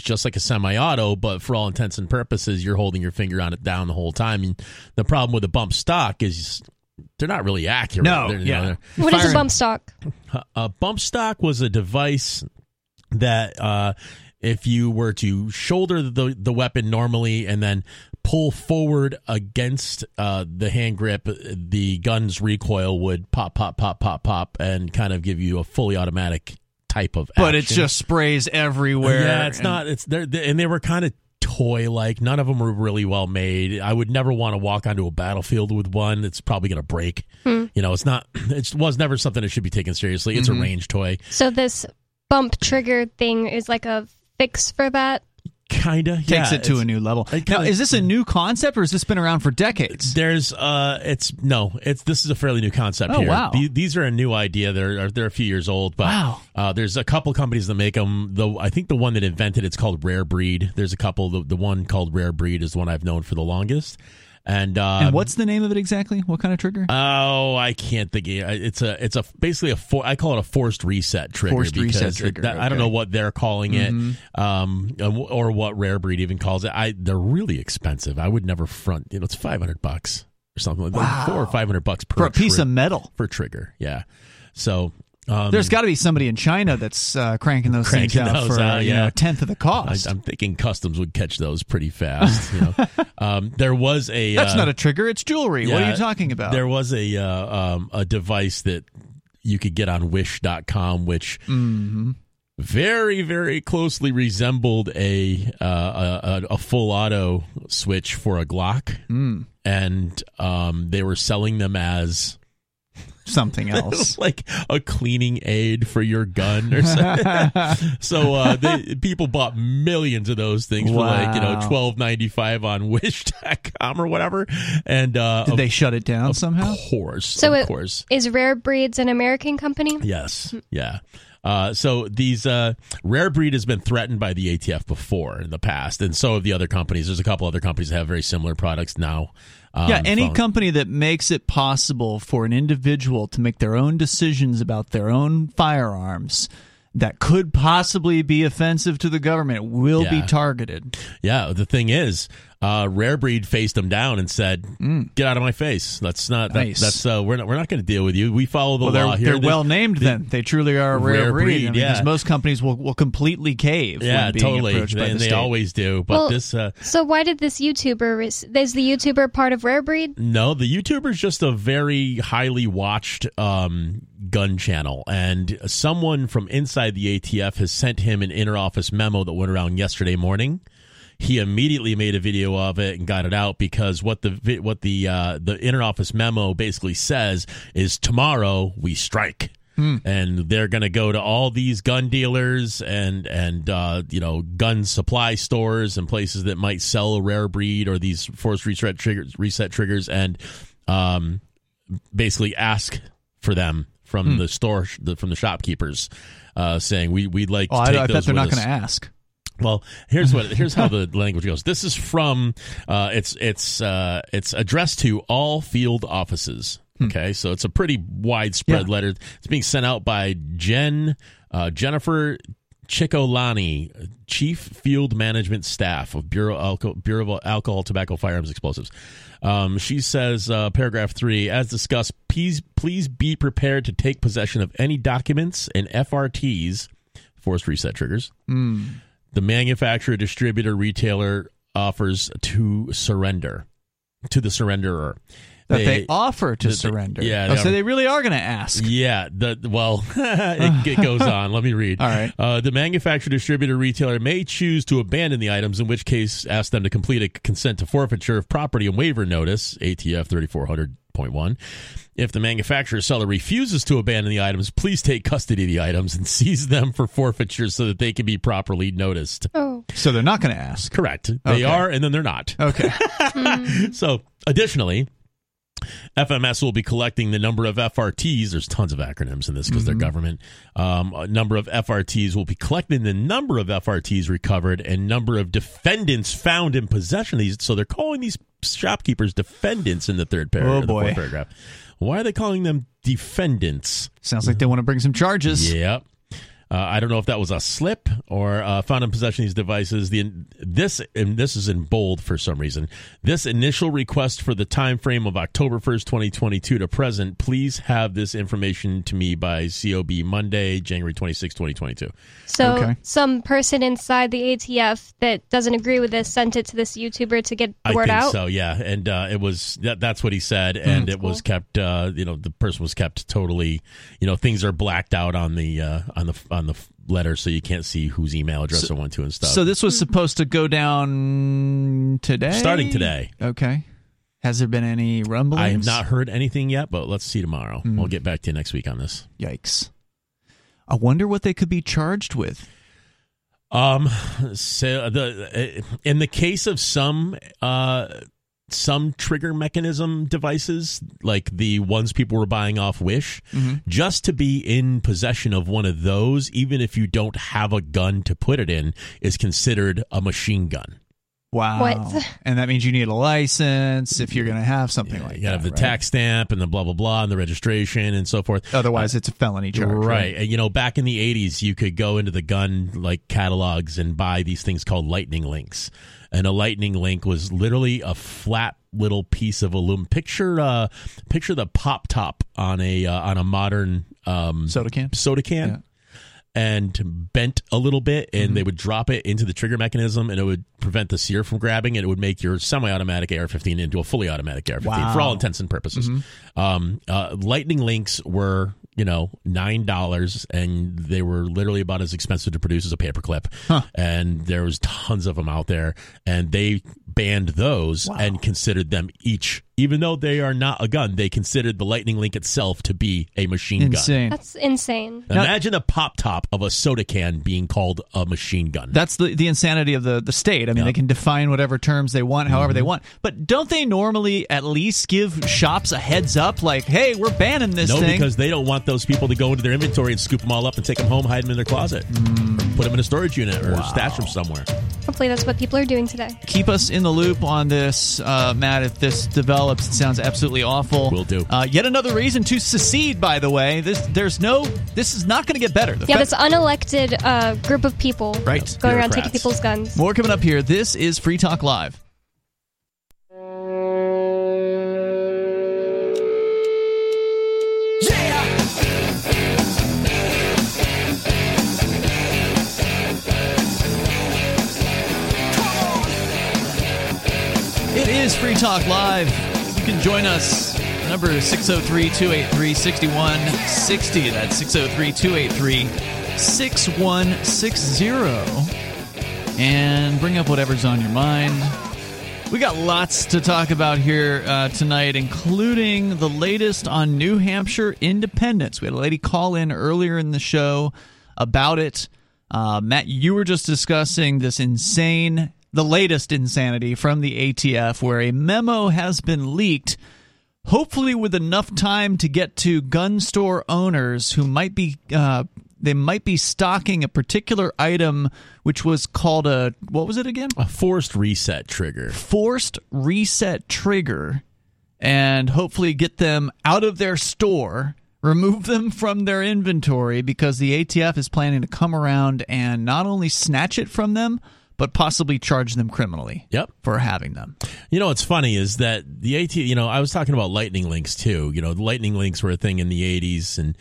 just like a semi-auto. But for all intents and purposes, you're holding your finger on it down the whole time. And the problem with a bump stock is they're not really accurate. No. What is a bump stock? A bump stock was a device that, if you were to shoulder the weapon normally and then pull forward against the hand grip, the gun's recoil would pop, and kind of give you a fully automatic type of action. But it just sprays everywhere. Yeah, it's not. And they were kind of toy-like. None of them were really well made. I would never want to walk onto a battlefield with one. It's probably going to break. It's not. It was never something that should be taken seriously. It's a range toy. So this bump trigger thing is like a fix for that? Kinda, yeah. Takes it to a new level. Now, is this a new concept, or has this been around for decades? This is a fairly new concept here. Wow. These are a new idea. They're a few years old, but there's a couple companies that make them. Though I think the one that invented it's called Rare Breed. There's a couple. The one called Rare Breed is the one I've known for the longest. And what's the name of it exactly? What kind of trigger? Oh, I can't think. It's basically I call it a forced reset trigger. Okay. I don't know what they're calling it, or what Rare Breed even calls it. They're really expensive. I would never front. It's $500 or something like that. $400 or $500 per for a piece of metal for trigger. Yeah. So There's got to be somebody in China that's cranking those things out for you know, a tenth of the cost. I'm thinking customs would catch those pretty fast. You know? There was a that's not a trigger; it's jewelry. Yeah, what are you talking about? There was a device that you could get on Wish.com, which very, very closely resembled a full auto switch for a Glock, and they were selling them as something else like a cleaning aid for your gun or something. So people bought millions of those things for like, you know, $12.95 on wish.com or whatever. And did they shut it down somehow? Of course. So of course. Is Rare Breed's an American company? Yes. Yeah. So these Rare Breed has been threatened by the ATF before in the past, and so have the other companies. There's a couple other companies that have very similar products now. Any company that makes it possible for an individual to make their own decisions about their own firearms that could possibly be offensive to the government will be targeted. Yeah, the thing is, Rare Breed faced them down and said, "Get out of my face. That's not. We're not going to deal with you. We follow the law here." They're well named. Then they truly are a rare breed. I mean, because most companies will completely cave. Yeah, when being approached by the state. They always do. But so why did this YouTuber? Is the YouTuber part of Rare Breed? No, the YouTuber is just a very highly watched gun channel, and someone from inside the ATF has sent him an interoffice memo that went around yesterday morning. He immediately made a video of it and got it out because what the interoffice memo basically says is tomorrow we strike. And they're going to go to all these gun dealers and you know, gun supply stores and places that might sell a Rare Breed or these forced reset triggers and basically ask for them from the store, from the shopkeepers, saying we'd like to take those. I bet they're not going to ask. Well, here's how the language goes. This is from it's addressed to all field offices. Okay, so it's a pretty widespread letter. It's being sent out by Jennifer Ciccolani, Chief Field Management Staff of Bureau of Alcohol, Tobacco, Firearms, Explosives. She says, paragraph 3, as discussed, please be prepared to take possession of any documents and FRTs, forced reset triggers. The manufacturer, distributor, retailer offers to surrender to the surrenderer. They offer to surrender. Yeah. So they really are going to ask. Yeah. It goes on. Let me read. All right. The manufacturer, distributor, retailer may choose to abandon the items, in which case ask them to complete a consent to forfeiture of property and waiver notice, ATF 3400.1. If the manufacturer or seller refuses to abandon the items, please take custody of the items and seize them for forfeiture so that they can be properly noticed. Oh. So they're not going to ask. Correct. They are, and then they're not. Okay. So, additionally, FMS will be collecting the number of FRTs. There's tons of acronyms in this because they're government. A number of FRTs will be collecting the number of FRTs recovered and number of defendants found in possession of these. So they're calling these shopkeepers defendants in the third paragraph. Oh, boy. The fourth paragraph. Why are they calling them defendants? Sounds like they want to bring some charges. Yep. I don't know if that was a slip or found in possession of these devices. This is in bold for some reason. This initial request for the time frame of October 1st, 2022 to present, please have this information to me by COB Monday, January 26, 2022. So some person inside the ATF that doesn't agree with this sent it to this YouTuber to get the word out? I think so, yeah. And it was that's what he said, and it was kept, the person was kept totally, things are blacked out on the letter, so you can't see whose email address it went to and stuff. So this was supposed to go down today? Starting today. Okay. Has there been any rumblings? I have not heard anything yet, but let's see tomorrow. We'll get back to you next week on this. Yikes. I wonder what they could be charged with. So in the case of some trigger mechanism devices, like the ones people were buying off Wish, just to be in possession of one of those, even if you don't have a gun to put it in, is considered a machine gun. Wow. What? And that means you need a license if you're going to have something like that. You got to have the tax stamp and the blah, blah, blah, and the registration and so forth. Otherwise, it's a felony charge. Right. And, you know, back in the 80s, you could go into the gun like catalogs and buy these things called Lightning Links. And a Lightning Link was literally a flat little piece of aluminum. Picture the pop top on a modern soda can. Yeah. And bent a little bit, and they would drop it into the trigger mechanism, and it would prevent the sear from grabbing, and it would make your semi-automatic AR-15 into a fully automatic AR-15 for all intents and purposes. Lightning Links were, you know, $9, and they were literally about as expensive to produce as a paperclip. And there was tons of them out there, and they banned those and considered them each. Even though they are not a gun, they considered the Lightning Link itself to be a machine gun. That's insane. Imagine a pop top of a soda can being called a machine gun. That's the insanity of the state. I mean, they can define whatever terms they want, however they want. But don't they normally at least give shops a heads up, like, hey, we're banning this thing? No, because they don't want those people to go into their inventory and scoop them all up and take them home, hide them in their closet, put them in a storage unit or stash them somewhere. Hopefully that's what people are doing today. Keep us in the loop on this, Matt, if this develops. It sounds absolutely awful. Will do. Yet another reason to secede, by the way. This is not going to get better. This unelected group of people going around taking people's guns. More coming up here. This is Free Talk Live. It is Free Talk Live. You can join us. The number is 603-283-6160. That's 603-283-6160. And bring up whatever's on your mind. We got lots to talk about here tonight, including the latest on New Hampshire independence. We had a lady call in earlier in the show about it. Matt, you were just discussing this the latest insanity from the ATF, where a memo has been leaked, hopefully with enough time to get to gun store owners who might be stocking a particular item, which was called a forced reset trigger. Forced reset trigger, and hopefully get them out of their store, remove them from their inventory, because the ATF is planning to come around and not only snatch it from them, but possibly charge them criminally for having them. You know, what's funny is that the ATF, you know, I was talking about Lightning Links, too. You know, the Lightning Links were a thing in the 80s, and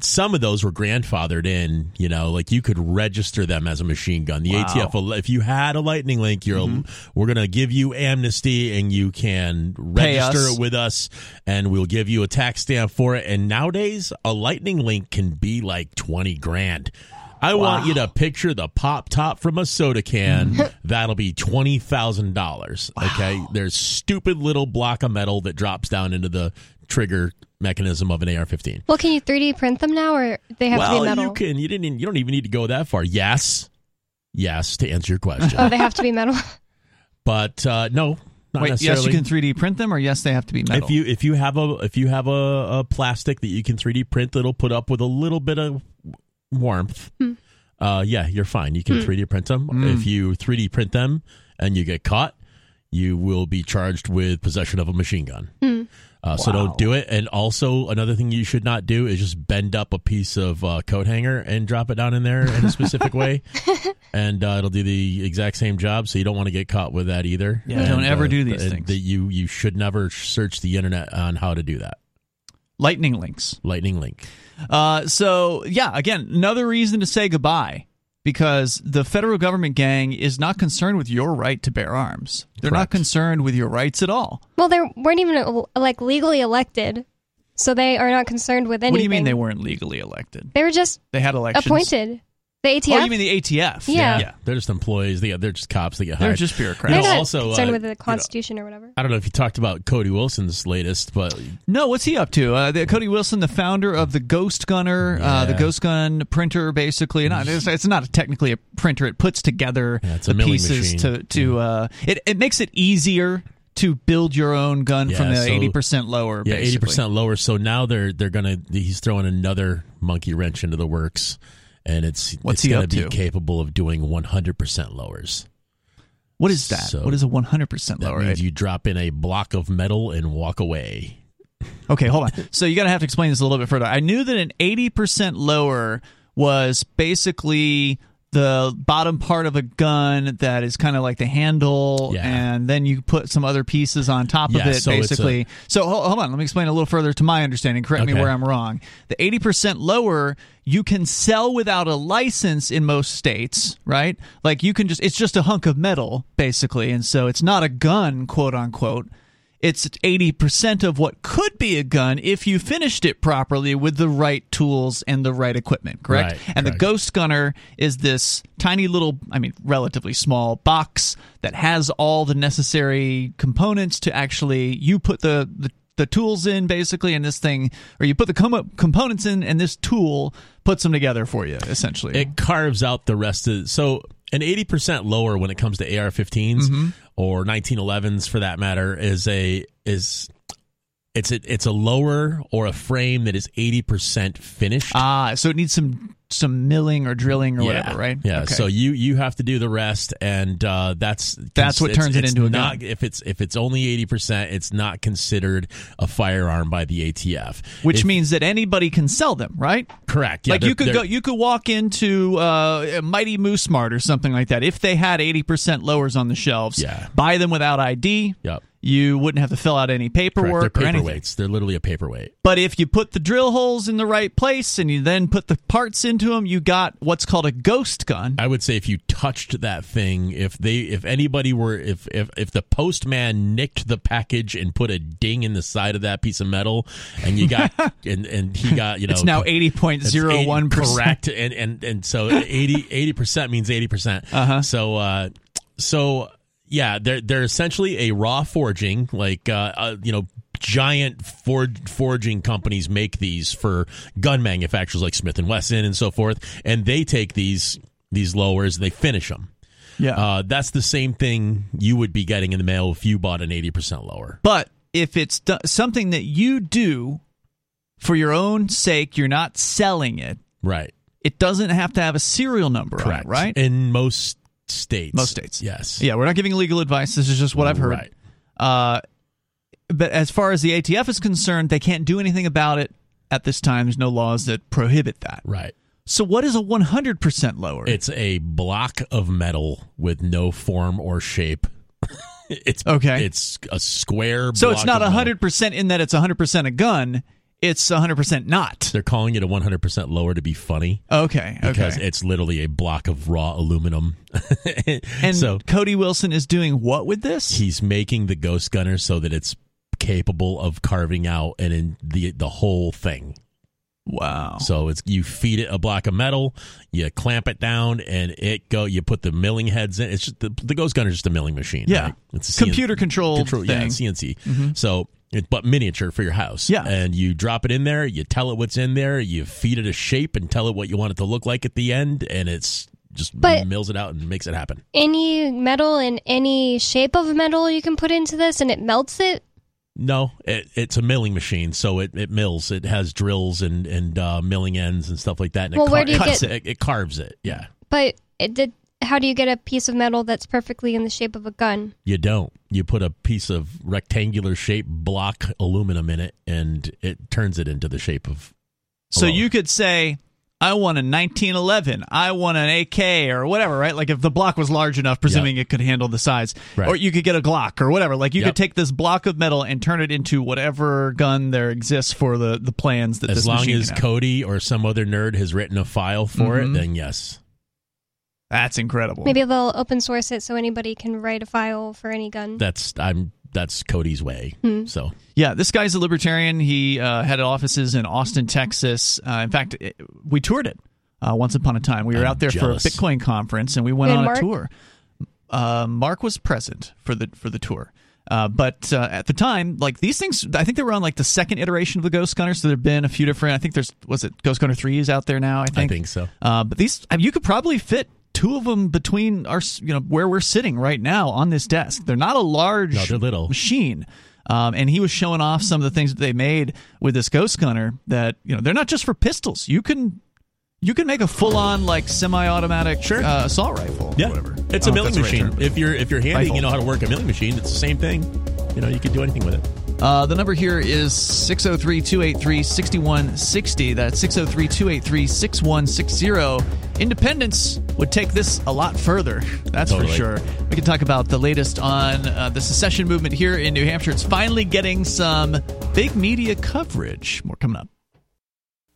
some of those were grandfathered in, you know, like you could register them as a machine gun. The ATF, if you had a Lightning Link, we're going to give you amnesty, and you can register it with us, and we'll give you a tax stamp for it. And nowadays, a Lightning Link can be like $20,000. I want you to picture the pop top from a soda can. That'll be $20,000. Okay, there's stupid little block of metal that drops down into the trigger mechanism of an AR-15. Well, can you 3D print them now, or they have to be metal? Well, you can. You don't even need to go that far. Yes, to answer your question. Oh, they have to be metal. But no. Wait, yes, you can 3D print them, or yes, they have to be metal. If you have a plastic that you can 3D print, it'll put up with a little bit of warmth. You're fine. You can 3D print them. If you 3D print them and you get caught, you will be charged with possession of a machine gun. So don't do it. And also, another thing you should not do is just bend up a piece of coat hanger and drop it down in there in a specific way. And it'll do the exact same job, so you don't want to get caught with that either. Yeah, and don't ever do these things. You should never search the internet on how to do that. Lightning Link. Again, another reason to say goodbye, because the federal government gang is not concerned with your right to bear arms. They're not concerned with your rights at all. Well, they weren't even legally elected, so they are not concerned with anything. What do you mean they weren't legally elected? They were just appointed. The ATF? Oh, you mean the ATF? Yeah. They're just employees. They're just cops. They get hired. They're just bureaucrats. They're not concerned with the Constitution or whatever. I don't know if you talked about Cody Wilson's latest, but... No, what's he up to? Cody Wilson, the founder of the Ghost Gunner, the Ghost Gun printer, basically. No, it's not technically a printer. It puts together the pieces machine. It makes it easier to build your own gun from the 80% lower. Yeah, basically. 80% lower. So now he's throwing another monkey wrench into the works. And it's going to be capable of doing 100% lowers. What is that? So what is a 100% lower rate? You drop in a block of metal and walk away. Okay, hold on. So you're going to have to explain this a little bit further. I knew that an 80% lower was basically the bottom part of a gun that is kind of like the handle, and then you put some other pieces on top of it, so basically. So hold on. Let me explain a little further to my understanding. Correct me where I'm wrong. The 80% lower, you can sell without a license in most states, right? Like you can just, it's just a hunk of metal, basically. And so it's not a gun, quote unquote. It's 80% of what could be a gun if you finished it properly with the right tools and the right equipment, correct? Right, and the Ghost Gunner is this tiny little, I mean, relatively small box that has all the necessary components to actually, you put the tools in basically, and this thing, or you put the components in, and this tool puts them together for you, essentially. It carves out the rest of, so an 80% lower when it comes to AR-15s, mm-hmm. or 1911s for that matter, is a lower or a frame that is 80% finished. Ah, so it needs some milling or drilling or whatever, right? Yeah. Okay. So you have to do the rest, and that's what turns it into a gun. If it's only 80%, it's not considered a firearm by the ATF, which means that anybody can sell them, right? Correct. Yeah, like you could walk into a Mighty Moose Mart or something like that if they had 80% lowers on the shelves. Yeah. Buy them without ID. Yep. You wouldn't have to fill out any paperwork. Correct. They're paperweights. They're literally a paperweight. But if you put the drill holes in the right place and you then put the parts into them, you got what's called a ghost gun. I would say if you touched that thing, if the postman nicked the package and put a ding in the side of that piece of metal, and you got and he got, you know, it's now 80.01%. Correct. And so 80% means 80%. Uh-huh. So. Yeah, they're essentially a raw forging, like giant forging companies make these for gun manufacturers like Smith and Wesson and so forth, and they take these lowers and they finish them. Yeah, that's the same thing you would be getting in the mail if you bought an 80% lower. But if it's something that you do for your own sake, you're not selling it. Right. It doesn't have to have a serial number. Correct. On it, right? In most states. Yes. Yeah, we're not giving legal advice. This is just what I've heard. Right. But as far as the ATF is concerned, they can't do anything about it at this time. There's no laws that prohibit that. Right. So what is a 100% lower? It's a block of metal with no form or shape. It's okay. It's a square block. So it's not 100% in that it's 100% a gun. It's 100% not. They're calling it a 100% lower to be funny. Okay. Because it's literally a block of raw aluminum. And so, Cody Wilson is doing what with this? He's making the Ghost Gunner so that it's capable of carving out and in the whole thing. Wow. So you feed it a block of metal, you clamp it down, and you put the milling heads in. It's just the Ghost Gunner is just a milling machine. Yeah. Right? It's a computer-controlled thing. Yeah, CNC. Mm-hmm. So but miniature for your house. Yeah. And you drop it in there, you tell it what's in there, you feed it a shape and tell it what you want it to look like at the end, and it's just mills it out and makes it happen. Any metal and any shape of metal you can put into this and it melts it? No, it's a milling machine, so it mills. It has drills and milling ends and stuff like that. And it carves it, yeah. But how do you get a piece of metal that's perfectly in the shape of a gun? You don't. You put a piece of rectangular shaped block aluminum in it, and it turns it into the shape of. So you could say, I want a 1911, I want an AK or whatever, right? Like if the block was large enough, presuming it could handle the size. Right. Or you could get a Glock or whatever. Like you could take this block of metal and turn it into whatever gun there exists for the plans that this machine can have. As long as Cody or some other nerd has written a file for it, then yes. That's incredible. Maybe they'll open source it so anybody can write a file for any gun. That's Cody's way. Hmm. So yeah, this guy's a libertarian. He had offices in Austin, Texas. In fact, we toured it once upon a time. We were out there for a Bitcoin conference, and we went on a tour. Mark was present for the tour. But at the time, like these things, I think they were on like the second iteration of the Ghost Gunner. So there have been a few different. I think was it Ghost Gunner 3 is out there now. I think so. But these, you could probably fit two of them between our, where we're sitting right now on this desk. They're not a large machine. And he was showing off some of the things that they made with this Ghost Gunner that, they're not just for pistols. You can You can make a full-on, like, semi-automatic assault rifle. Yeah, or whatever. It's a milling machine. Right, if you're handy, rifle. You know how to work a milling machine. It's the same thing. You know, you could do anything with it. The number here is 603-283-6160. That's 603-283-6160. Independents would take this a lot further. That's totally. For sure. We can talk about the latest on the secession movement here in New Hampshire. It's finally getting some big media coverage. More coming up.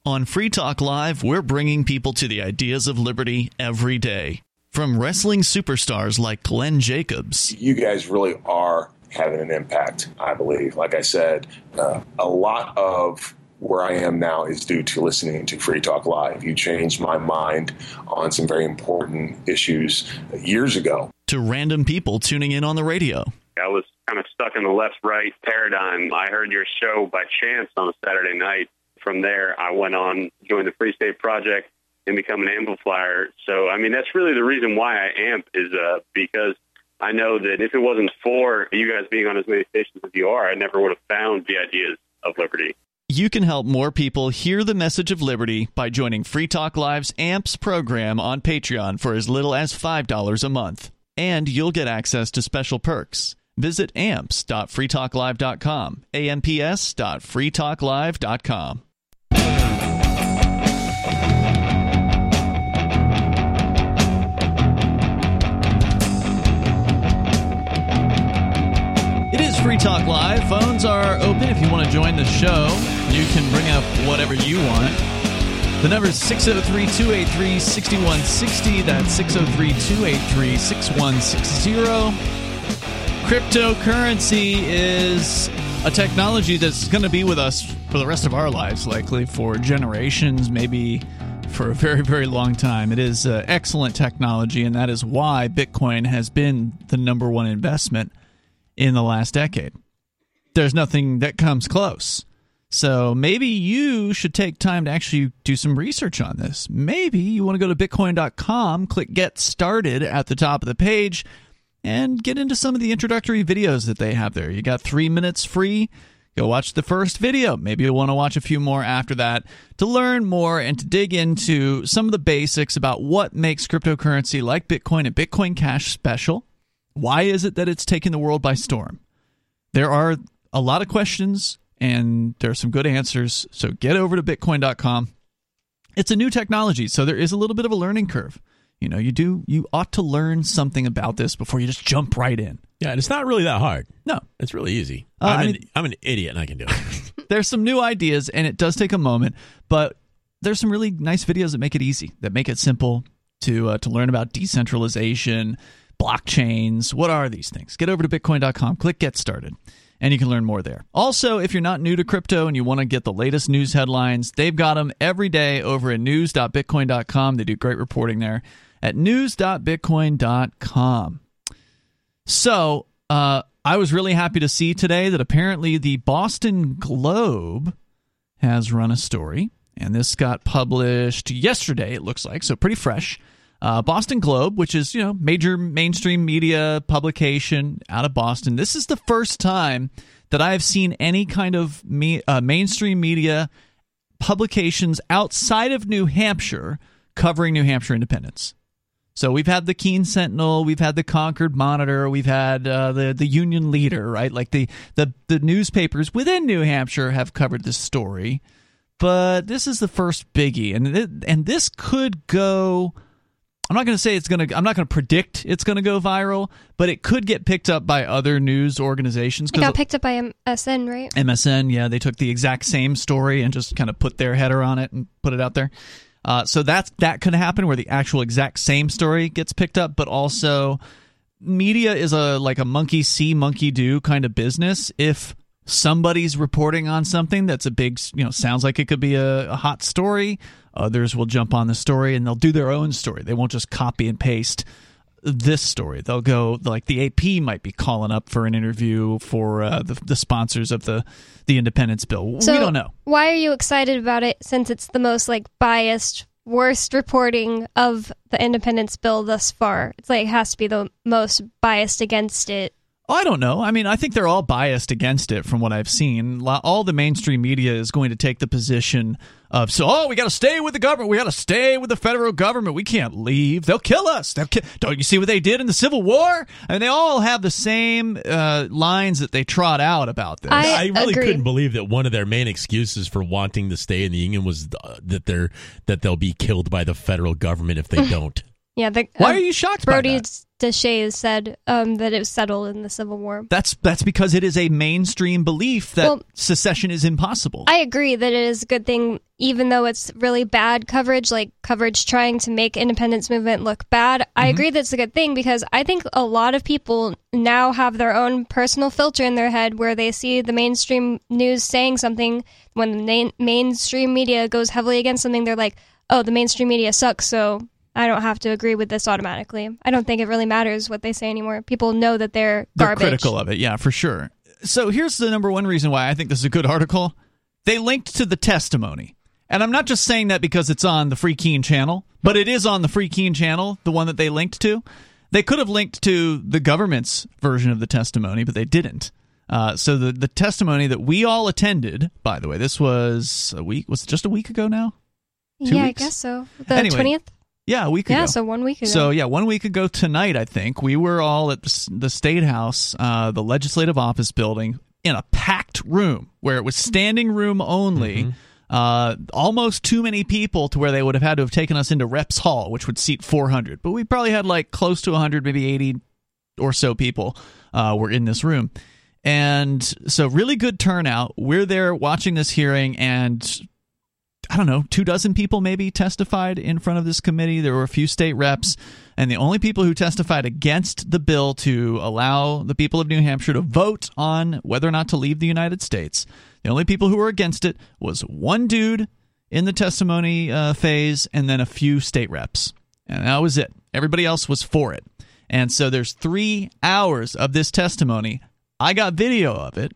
On Free Talk Live, we're bringing people to the ideas of liberty every day. From wrestling superstars like Glenn Jacobs. You guys really are having an impact, I believe. Like I said, a lot of where I am now is due to listening to Free Talk Live. You changed my mind on some very important issues years ago. To random people tuning in on the radio. I was kind of stuck in the left-right paradigm. I heard your show by chance on a Saturday night. From there, I went on, joined the Free State Project, and become an amplifier. So, I mean, that's really the reason why I amp is because I know that if it wasn't for you guys being on as many stations as you are, I never would have found the ideas of liberty. You can help more people hear the message of liberty by joining Free Talk Live's AMPS program on Patreon for as little as $5 a month. And you'll get access to special perks. Visit amps.freetalklive.com, amps.freetalklive.com. Free Talk Live. Phones are open if you want to join the show. You can bring up whatever you want. The number is 603-283-6160. That's 603-283-6160. Cryptocurrency is a technology that's going to be with us for the rest of our lives, likely for generations, maybe for a very, very long time. It is excellent technology, and that is why Bitcoin has been the number one investment in the last decade. There's nothing that comes close. So maybe you should take time to actually do some research on this. Maybe you want to go to bitcoin.com, click Get Started at the top of the page, and get into some of the introductory videos that they have there. You got 3 minutes free. Go watch the first video. Maybe you'll want to watch a few more after that to learn more and to dig into some of the basics about what makes cryptocurrency like Bitcoin and Bitcoin Cash special. Why is it that it's taken the world by storm? There are a lot of questions, and there are some good answers. So get over to Bitcoin.com. It's a new technology, so there is a little bit of a learning curve. You know, you ought to learn something about this before you just jump right in. Yeah, and it's not really that hard. No. It's really easy. I'm an idiot, and I can do it. There's some new ideas, and it does take a moment, but there's some really nice videos that make it easy, that make it simple to learn about decentralization, blockchains. What are these things? Get over to bitcoin.com, click Get Started, and you can learn more there. Also, if you're not new to crypto and you want to get the latest news headlines, they've got them every day over at news.bitcoin.com. They do great reporting there at news.bitcoin.com. So I was really happy to see today that apparently the Boston Globe has run a story, and this got published yesterday, it looks like, so pretty fresh. Boston Globe, which is, you know, major mainstream media publication out of Boston. This is the first time that I have seen any kind of mainstream media publications outside of New Hampshire covering New Hampshire independence. So we've had the Keene Sentinel, we've had the Concord Monitor, we've had the Union Leader, right? Like the newspapers within New Hampshire have covered this story, but this is the first biggie, and this could go. I'm not going to predict it's going to go viral, but it could get picked up by other news organizations. It got picked up by MSN, right? MSN, yeah. They took the exact same story and just kind of put their header on it and put it out there. So that could happen where the actual exact same story gets picked up, but also media is like a monkey see, monkey do kind of business. If somebody's reporting on something that's a big, you know, sounds like it could be a hot story, others will jump on the story and they'll do their own story. They won't just copy and paste this story. They'll go, like the AP might be calling up for an interview for the sponsors of the independence bill. So we don't know. Why are you excited about it since it's the most like biased, worst reporting of the independence bill thus far? It's like it has to be the most biased against it. I don't know. I mean, I think they're all biased against it from what I've seen. All the mainstream media is going to take the position of, we got to stay with the government. We got to stay with the federal government. We can't leave. They'll kill us. Don't you see what they did in the Civil War? I mean, they all have the same lines that they trot out about this. I really couldn't believe that one of their main excuses for wanting to stay in the union was that they'll be killed by the federal government if they don't. Yeah. Why are you shocked by that? Brody Deshaies said that it was settled in the Civil War. That's because it is a mainstream belief that secession is impossible. I agree that it is a good thing, even though it's really bad coverage, like coverage trying to make independence movement look bad. Mm-hmm. I agree that it's a good thing because I think a lot of people now have their own personal filter in their head where they see the mainstream news saying something. When the mainstream media goes heavily against something, they're like, oh, the mainstream media sucks, so I don't have to agree with this automatically. I don't think it really matters what they say anymore. People know that they're garbage. They're critical of it, yeah, for sure. So here's the number one reason why I think this is a good article. They linked to the testimony. And I'm not just saying that because it's on the Free Keen channel, but it is on the Free Keen channel, the one that they linked to. They could have linked to the government's version of the testimony, but they didn't. So the testimony that we all attended, by the way, this was a week. Was it just a week ago now? 2 yeah, weeks? I guess so. The 20th? Yeah, a week ago. Yeah, so 1 week ago. So, yeah, 1 week ago tonight, I think, we were all at the State House, the legislative office building, in a packed room where it was standing room only, almost too many people to where they would have had to have taken us into Reps Hall, which would seat 400. But we probably had like close to 100, maybe 80 or so people were in this room. And so really good turnout. We're there watching this hearing, and I don't know, 24 people maybe testified in front of this committee. There were a few state reps, and the only people who testified against the bill to allow the people of New Hampshire to vote on whether or not to leave the United States, the only people who were against it was one dude in the testimony phase and then a few state reps. And that was it. Everybody else was for it. And so there's 3 hours of this testimony. I got video of it.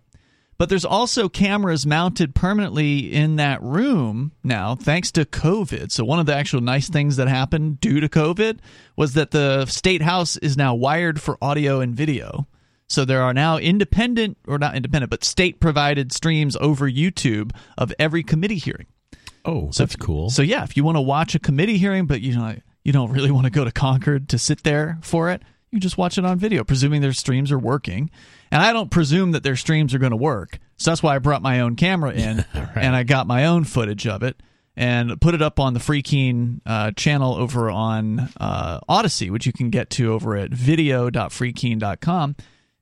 But there's also cameras mounted permanently in that room now, thanks to COVID. So one of the actual nice things that happened due to COVID was that the State House is now wired for audio and video. So there are now independent, or not independent, but state-provided streams over YouTube of every committee hearing. Oh, so that's cool. So yeah, if you want to watch a committee hearing, but you don't really want to go to Concord to sit there for it, you just watch it on video, presuming their streams are working. And I don't presume that their streams are going to work. So that's why I brought my own camera in, right, and I got my own footage of it and put it up on the Free Keen channel over on Odyssey, which you can get to over at video.freekeen.com.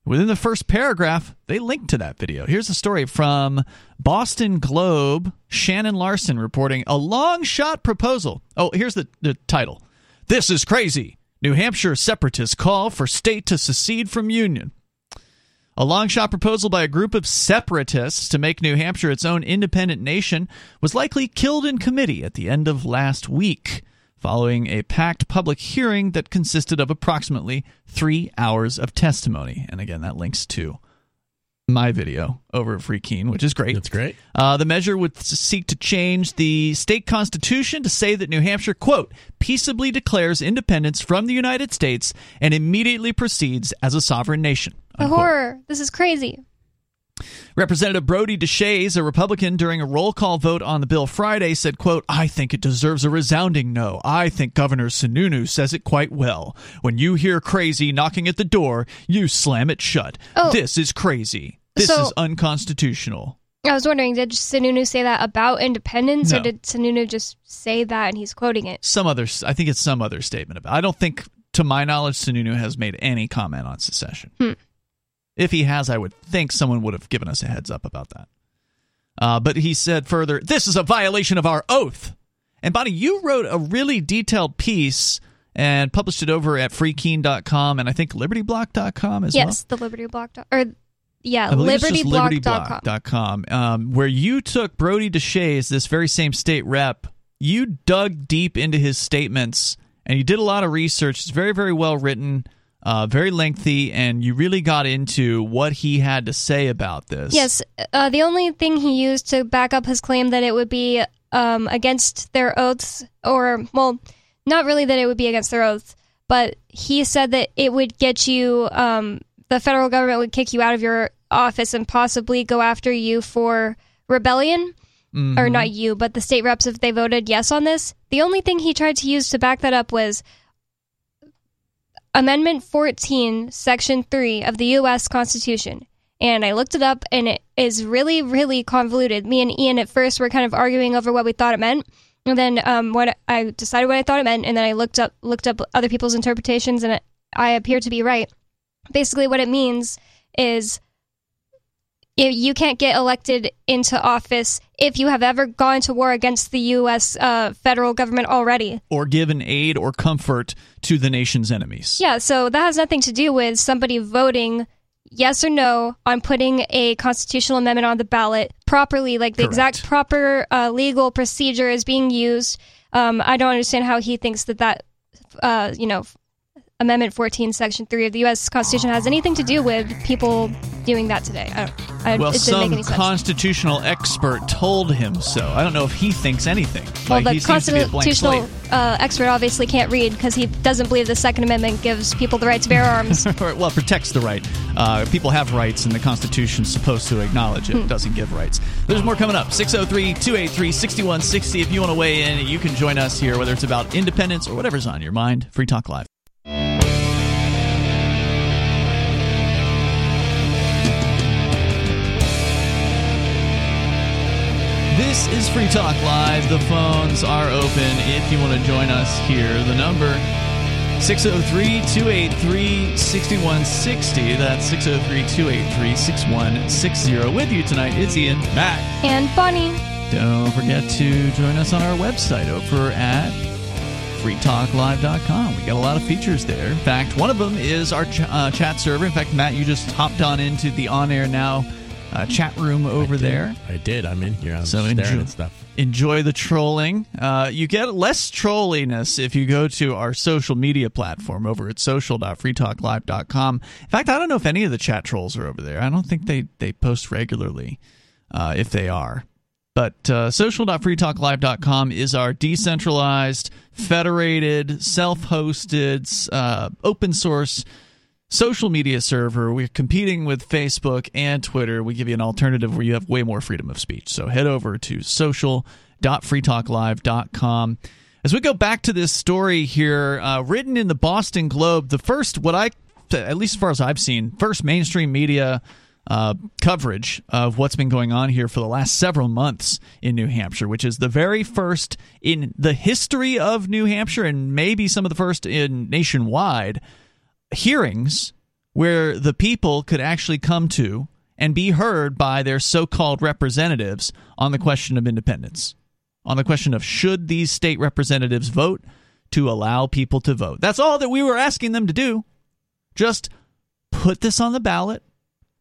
Within the first paragraph, they linked to that video. Here's a story from Boston Globe, Shannon Larson reporting a long shot proposal. Oh, here's the title. This is crazy. New Hampshire separatists call for state to secede from union. A long-shot proposal by a group of separatists to make New Hampshire its own independent nation was likely killed in committee at the end of last week, following a packed public hearing that consisted of approximately 3 hours of testimony. And again, that links to my video over at Free Keen, which is great. That's great. The measure would seek to change the state constitution to say that New Hampshire, quote, peaceably declares independence from the United States and immediately proceeds as a sovereign nation. The horror. This is crazy. Representative Brody Deshaies, a Republican, during a roll call vote on the bill Friday said, quote, I think it deserves a resounding no. I think Governor Sununu says it quite well. When you hear crazy knocking at the door, you slam it shut. Oh, this is crazy. This is unconstitutional. I was wondering, did Sununu say that about independence, or did Sununu just say that and he's quoting it? I think it's some other statement about it. I don't think, to my knowledge, Sununu has made any comment on secession. If he has, I would think someone would have given us a heads up about that. But he said further, this is a violation of our oath. And Bonnie, you wrote a really detailed piece and published it over at freekeen.com and I think libertyblock.com as well. Yes, the libertyblock.com, where you took Brody Deshaies, this very same state rep, you dug deep into his statements and you did a lot of research. It's very, very well written. Very lengthy, and you really got into what he had to say about this. Yes, the only thing he used to back up his claim that it would be against their oaths, or, well, not really that it would be against their oaths, but he said that it would get you the federal government would kick you out of your office and possibly go after you for rebellion. Mm-hmm. Or not you, but the state reps, if they voted yes on this. The only thing he tried to use to back that up was Amendment 14, Section 3 of the U.S. Constitution. And I looked it up, and it is really, really convoluted. Me and Ian at first were kind of arguing over what we thought it meant. And then what I decided what I thought it meant, and then I looked up other people's interpretations, and I appear to be right. Basically, what it means is you can't get elected into office if you have ever gone to war against the U.S. Federal government already. Or given aid or comfort to the nation's enemies. Yeah, so that has nothing to do with somebody voting yes or no on putting a constitutional amendment on the ballot properly, like the Correct. Exact proper legal procedure is being used. I don't understand how he thinks that Amendment 14, Section 3 of the U.S. Constitution has anything to do with people doing that today. It didn't make any sense. Some constitutional expert told him so. I don't know if he thinks anything. Well, the constitutional expert obviously can't read because he doesn't believe the Second Amendment gives people the right to bear arms. Well, it protects the right. People have rights, and the Constitution's supposed to acknowledge it. It doesn't give rights. There's more coming up. 603-283-6160. If you want to weigh in, you can join us here, whether it's about independence or whatever's on your mind. Free Talk Live. This is Free Talk Live. The phones are open if you want to join us here. The number, 603-283-6160. That's 603-283-6160. With you tonight, it's Ian, Matt, and Bonnie. Don't forget to join us on our website over at freetalklive.com. We got a lot of features there. In fact, one of them is our chat server. In fact, Matt, you just hopped on into the on-air now chat room over there. I did. I'm in here. I'm so staring at stuff. Enjoy the trolling. You get less trolliness if you go to our social media platform over at social.freetalklive.com. In fact, I don't know if any of the chat trolls are over there. I don't think they post regularly, if they are. But social.freetalklive.com is our decentralized, federated, self-hosted, open source social media server. We're competing with Facebook and Twitter. We give you an alternative where you have way more freedom of speech. So head over to social.freetalklive.com. As we go back to this story here, written in the Boston Globe, the first, at least as far as I've seen, first mainstream media coverage of what's been going on here for the last several months in New Hampshire, which is the very first in the history of New Hampshire and maybe some of the first in nationwide hearings where the people could actually come to and be heard by their so-called representatives on the question of independence, on the question of should these state representatives vote to allow people to vote. That's all that we were asking them to do. Just put this on the ballot,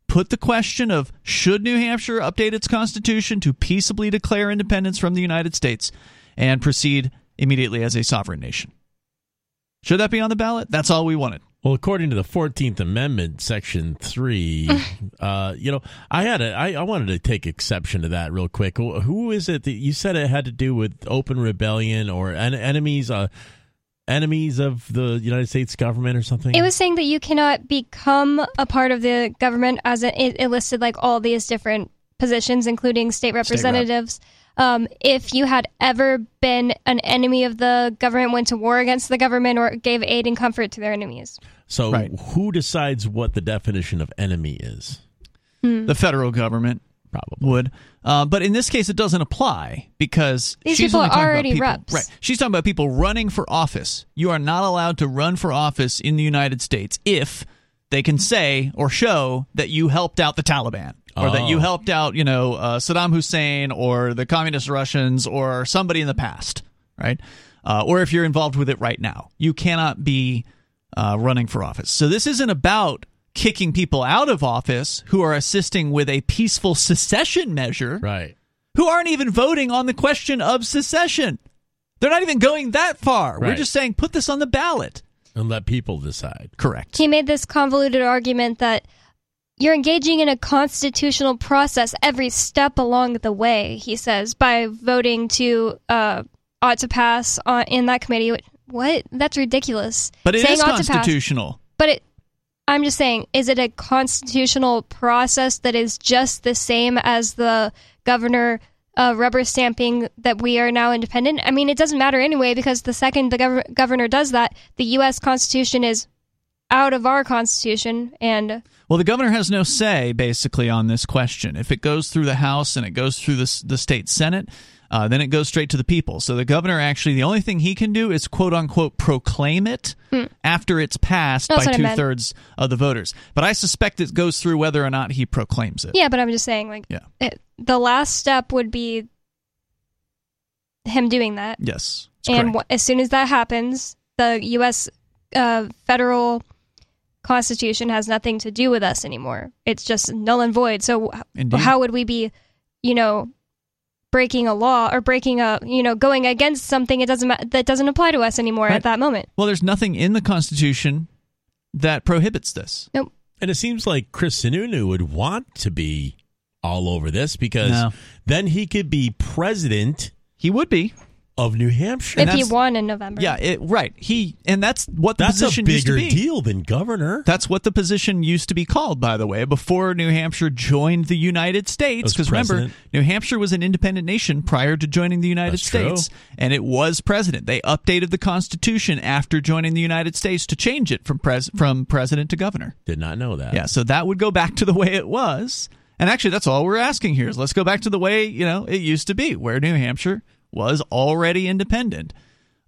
put the question of should New Hampshire update its constitution to peaceably declare independence from the United States and proceed immediately as a sovereign nation. Should that be on the ballot? That's all we wanted. Well, according to the 14th Amendment, Section 3, I wanted to take exception to that real quick. Who is it that you said it had to do with open rebellion or enemies of the United States government or something? It was saying that you cannot become a part of the government it listed like all these different positions, including state representatives. If you had ever been an enemy of the government, went to war against the government, or gave aid and comfort to their enemies. So right. Who decides what the definition of enemy is? The federal government probably would. But in this case, it doesn't apply because these people are already reps. Right. She's talking about people running for office. You are not allowed to run for office in the United States if they can say or show that you helped out the Taliban. Or that you helped out, Saddam Hussein or the communist Russians or somebody in the past, right? Or if you're involved with it right now, you cannot be running for office. So this isn't about kicking people out of office who are assisting with a peaceful secession measure, right? Who aren't even voting on the question of secession. They're not even going that far. Right. We're just saying put this on the ballot. And let people decide. Correct. He made this convoluted argument that you're engaging in a constitutional process every step along the way, he says, by voting to ought to pass in that committee. What? That's ridiculous. But it is constitutional. But it I'm just saying, is it a constitutional process that is just the same as the governor rubber stamping that we are now independent? I mean, it doesn't matter anyway, because the second the governor does that, the U.S. Constitution is out of our Constitution. And well, the governor has no say, basically, on this question. If it goes through the House and it goes through the state Senate, then it goes straight to the people. So the governor, actually, the only thing he can do is quote-unquote proclaim it after it's passed by two-thirds of the voters. But I suspect it goes through whether or not he proclaims it. Yeah, but I'm just saying, like, the last step would be him doing that. Yes. And as soon as that happens, the U.S. Federal Constitution has nothing to do with us anymore. It's just null and void. So how would we be, you know, breaking a law or breaking a, you know, going against something that doesn't apply to us anymore at that moment? Well, there's nothing in the Constitution that prohibits this. Nope. And it seems like Chris Sununu would want to be all over this, because then he could be president. He would be. Of New Hampshire. If he won in November. Yeah, and that's what the position used to be. That's a bigger deal than governor. That's what the position used to be called, by the way, before New Hampshire joined the United States. Because remember, New Hampshire was an independent nation prior to joining the United States. True. And it was president. They updated the Constitution after joining the United States to change it from president to governor. Did not know that. Yeah, so that would go back to the way it was. And actually, that's all we're asking here is let's go back to the way, you know, it used to be, where New Hampshire was already independent.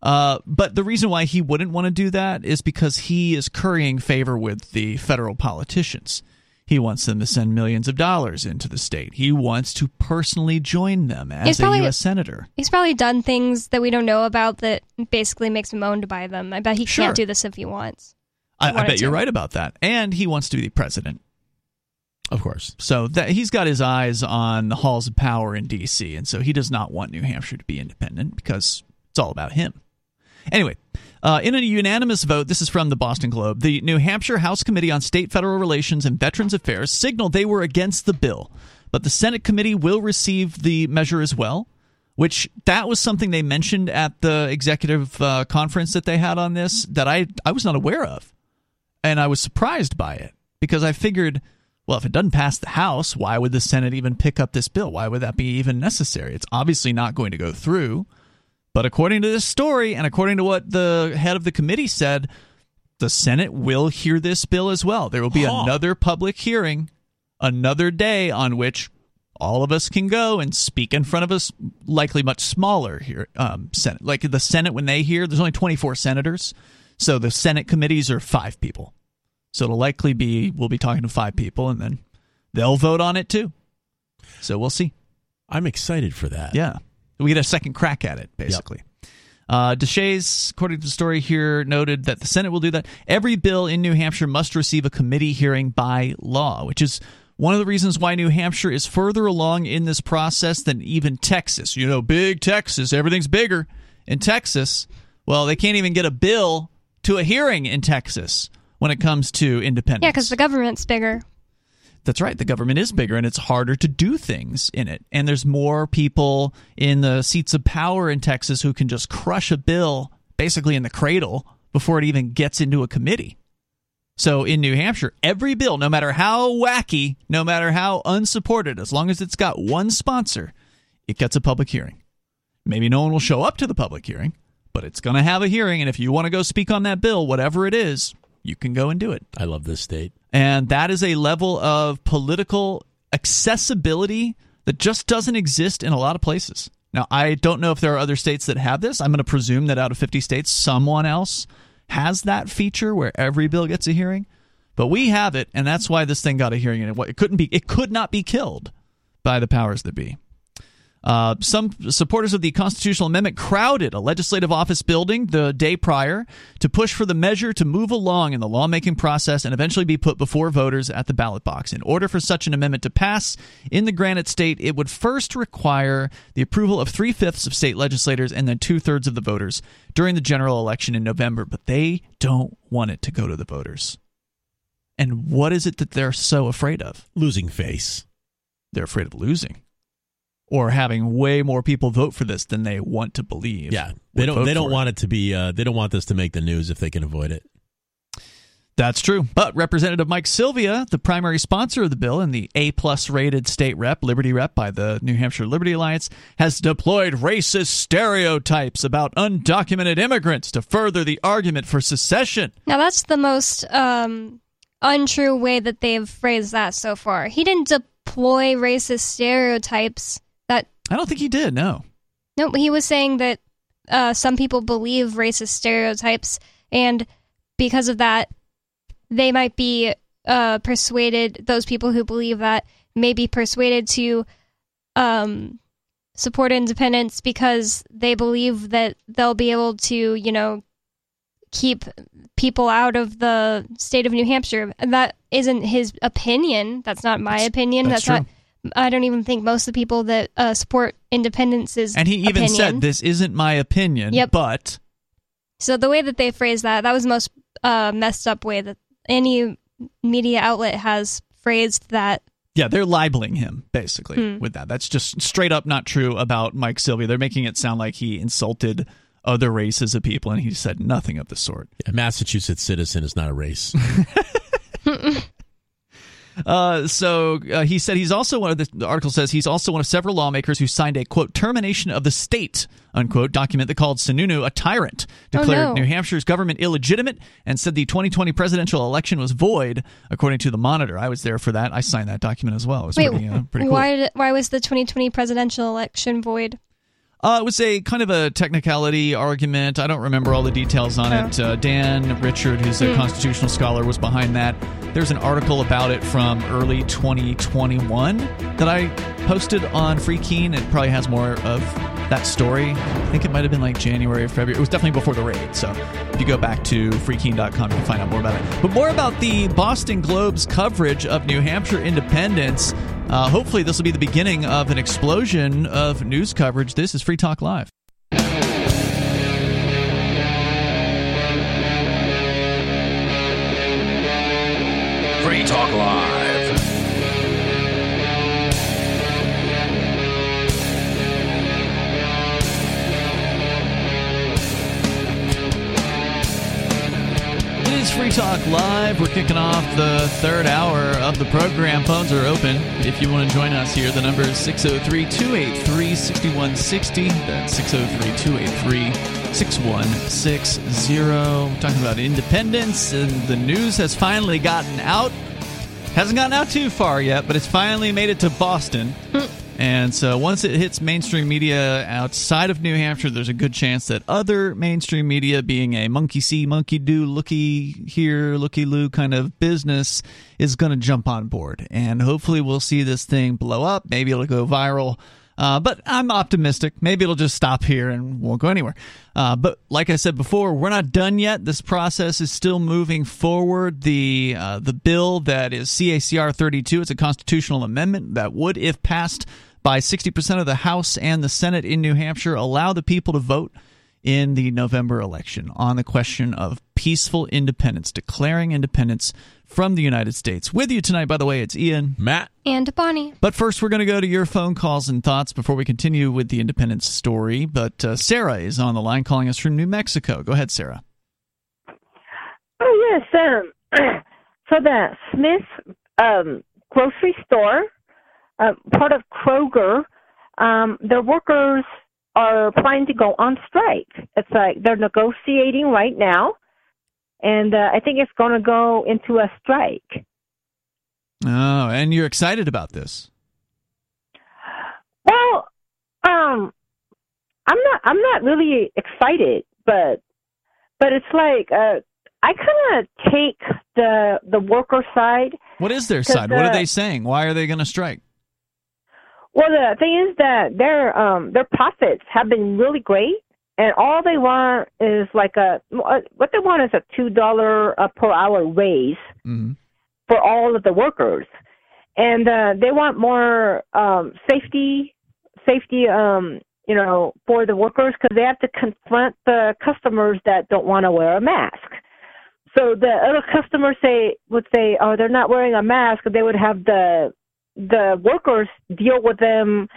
But the reason why he wouldn't want to do that is because he is currying favor with the federal politicians. He wants them to send millions of dollars into the state. He wants to personally join them as a U.S. senator. He's probably done things that we don't know about that basically makes him owned by them. I bet he can't do this if he wants. I bet you're right about that. And he wants to be the president. Of course. So he's got his eyes on the halls of power in D.C., and so he does not want New Hampshire to be independent because it's all about him. Anyway, in a unanimous vote, this is from the Boston Globe, the New Hampshire House Committee on State-Federal Relations and Veterans Affairs signaled they were against the bill, but the Senate committee will receive the measure as well, which that was something they mentioned at the executive conference that they had on this that I was not aware of, and I was surprised by it because I figured, well, if it doesn't pass the House, why would the Senate even pick up this bill? Why would that be even necessary? It's obviously not going to go through. But according to this story and according to what the head of the committee said, the Senate will hear this bill as well. There will be another public hearing, another day on which all of us can go and speak in front of us, likely much smaller here. Senate. Like the Senate, when they hear, there's only 24 senators. So the Senate committees are 5 people. So it'll likely be, we'll be talking to 5 people, and then they'll vote on it, too. So we'll see. I'm excited for that. Yeah. We get a second crack at it, basically. Yep. Deshaies, according to the story here, noted that the Senate will do that. Every bill in New Hampshire must receive a committee hearing by law, which is one of the reasons why New Hampshire is further along in this process than even Texas. You know, big Texas, everything's bigger. In Texas, well, they can't even get a bill to a hearing in Texas when it comes to independence. Yeah, because the government's bigger. That's right. The government is bigger, and it's harder to do things in it. And there's more people in the seats of power in Texas who can just crush a bill basically in the cradle before it even gets into a committee. So in New Hampshire, every bill, no matter how wacky, no matter how unsupported, as long as it's got one sponsor, it gets a public hearing. Maybe no one will show up to the public hearing, but it's going to have a hearing. And if you want to go speak on that bill, whatever it is, you can go and do it. I love this state. And that is a level of political accessibility that just doesn't exist in a lot of places. Now, I don't know if there are other states that have this. I'm going to presume that out of 50 states, someone else has that feature where every bill gets a hearing. But we have it, and that's why this thing got a hearing. And it could not be killed by the powers that be. Some supporters of the constitutional amendment crowded a legislative office building the day prior to push for the measure to move along in the lawmaking process and eventually be put before voters at the ballot box. In order for such an amendment to pass in the Granite State, it would first require the approval of 3/5 of state legislators and then 2/3 of the voters during the general election in November. But they don't want it to go to the voters. And what is it that they're so afraid of? Losing face. They're afraid of losing. Or having way more people vote for this than they want to believe. Yeah, they don't want it to be. They don't want this to make the news if they can avoid it. That's true. But Representative Mike Sylvia, the primary sponsor of the bill and the A-plus rated state rep, Liberty rep by the New Hampshire Liberty Alliance, has deployed racist stereotypes about undocumented immigrants to further the argument for secession. Now, that's the most untrue way that they've phrased that so far. He didn't deploy racist stereotypes. I don't think he did, no. No, he was saying that some people believe racist stereotypes, and because of that, they might be persuaded, those people who believe that may be persuaded to support independence because they believe that they'll be able to, you know, keep people out of the state of New Hampshire. And that isn't his opinion. That's not my opinion. That's not, I don't even think most of the people that support independence is And he even opinion. Said, this isn't my opinion, yep. But... So the way that they phrased that, that was the most messed up way that any media outlet has phrased that. Yeah, they're libeling him, basically, with that. That's just straight up not true about Mike Sylvia. They're making it sound like he insulted other races of people, and he said nothing of the sort. A Massachusetts citizen is not a race. He said he's also one of the article says he's also one of several lawmakers who signed a, quote, termination of the state, unquote, document that called Sununu a tyrant, declared New Hampshire's government illegitimate, and said the 2020 presidential election was void, according to the Monitor. I was there for that. I signed that document as well. It was pretty cool. Why was the 2020 presidential election void? It was a kind of a technicality argument. I don't remember all the details on it. Dan Richard, who's a constitutional scholar, was behind that. There's an article about it from early 2021 that I posted on Free Keen. It probably has more of that story. I think it might have been like January or February. It was definitely before the raid. So if you go back to freekeen.com, you can find out more about it. But more about the Boston Globe's coverage of New Hampshire independence. Hopefully, this will be the beginning of an explosion of news coverage. This is Free Talk Live. Free Talk Live. It is Free Talk Live. We're kicking off the third hour of the program. Phones are open. If you want to join us here, the number is 603-283-6160. That's 603-283-6160. Talking about independence, and the news has finally gotten out. Hasn't gotten out too far yet, but it's finally made it to Boston. And so once it hits mainstream media outside of New Hampshire, there's a good chance that other mainstream media, being a monkey-see, monkey-do, looky-here, looky-loo kind of business, is going to jump on board. And hopefully we'll see this thing blow up. Maybe it'll go viral. But I'm optimistic. Maybe it'll just stop here and won't go anywhere. But like I said before, we're not done yet. This process is still moving forward. The bill that is CACR 32, it's a constitutional amendment that would, if passed by 60% of the House and the Senate in New Hampshire, allow the people to vote in the November election on the question of peaceful independence, declaring independence from the United States. With you tonight, by the way, it's Ian, Matt, and Bonnie. But first, we're going to go to your phone calls and thoughts before we continue with the independence story. But Sarah is on the line calling us from New Mexico. Go ahead, Sarah. Oh, yes. So the Smith's grocery store, part of Kroger, their workers are planning to go on strike. It's like they're negotiating right now. And I think it's going to go into a strike. Oh, and you're excited about this? Well, I'm not really excited, but it's like I kind of take the worker side. What is their side? What are they saying? Why are they going to strike? Well, the thing is that their profits have been really great. And all they want is a $2 per hour raise for all of the workers. And they want more safety, for the workers because they have to confront the customers that don't want to wear a mask. So the other customers would say, oh, they're not wearing a mask. They would have the workers deal with them,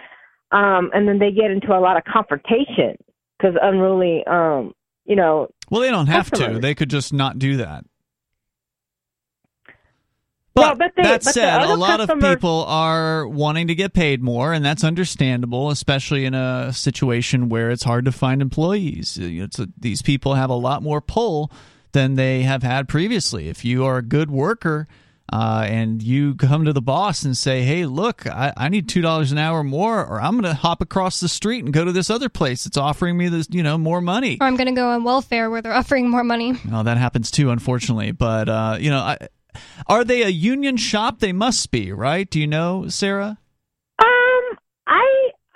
and then they get into a lot of confrontation. Because unruly, Well, they don't have customers. To. They could just not do that. But that said, a lot of people are wanting to get paid more, and that's understandable, especially in a situation where it's hard to find employees. It's these people have a lot more pull than they have had previously. If you are a good worker and you come to the boss and say, hey, look, I need $2 an hour more, or I'm going to hop across the street and go to this other place that's offering me this, more money. Or I'm going to go on welfare where they're offering more money. Oh, that happens too, unfortunately. But, are they a union shop? They must be, right? Do you know, Sarah?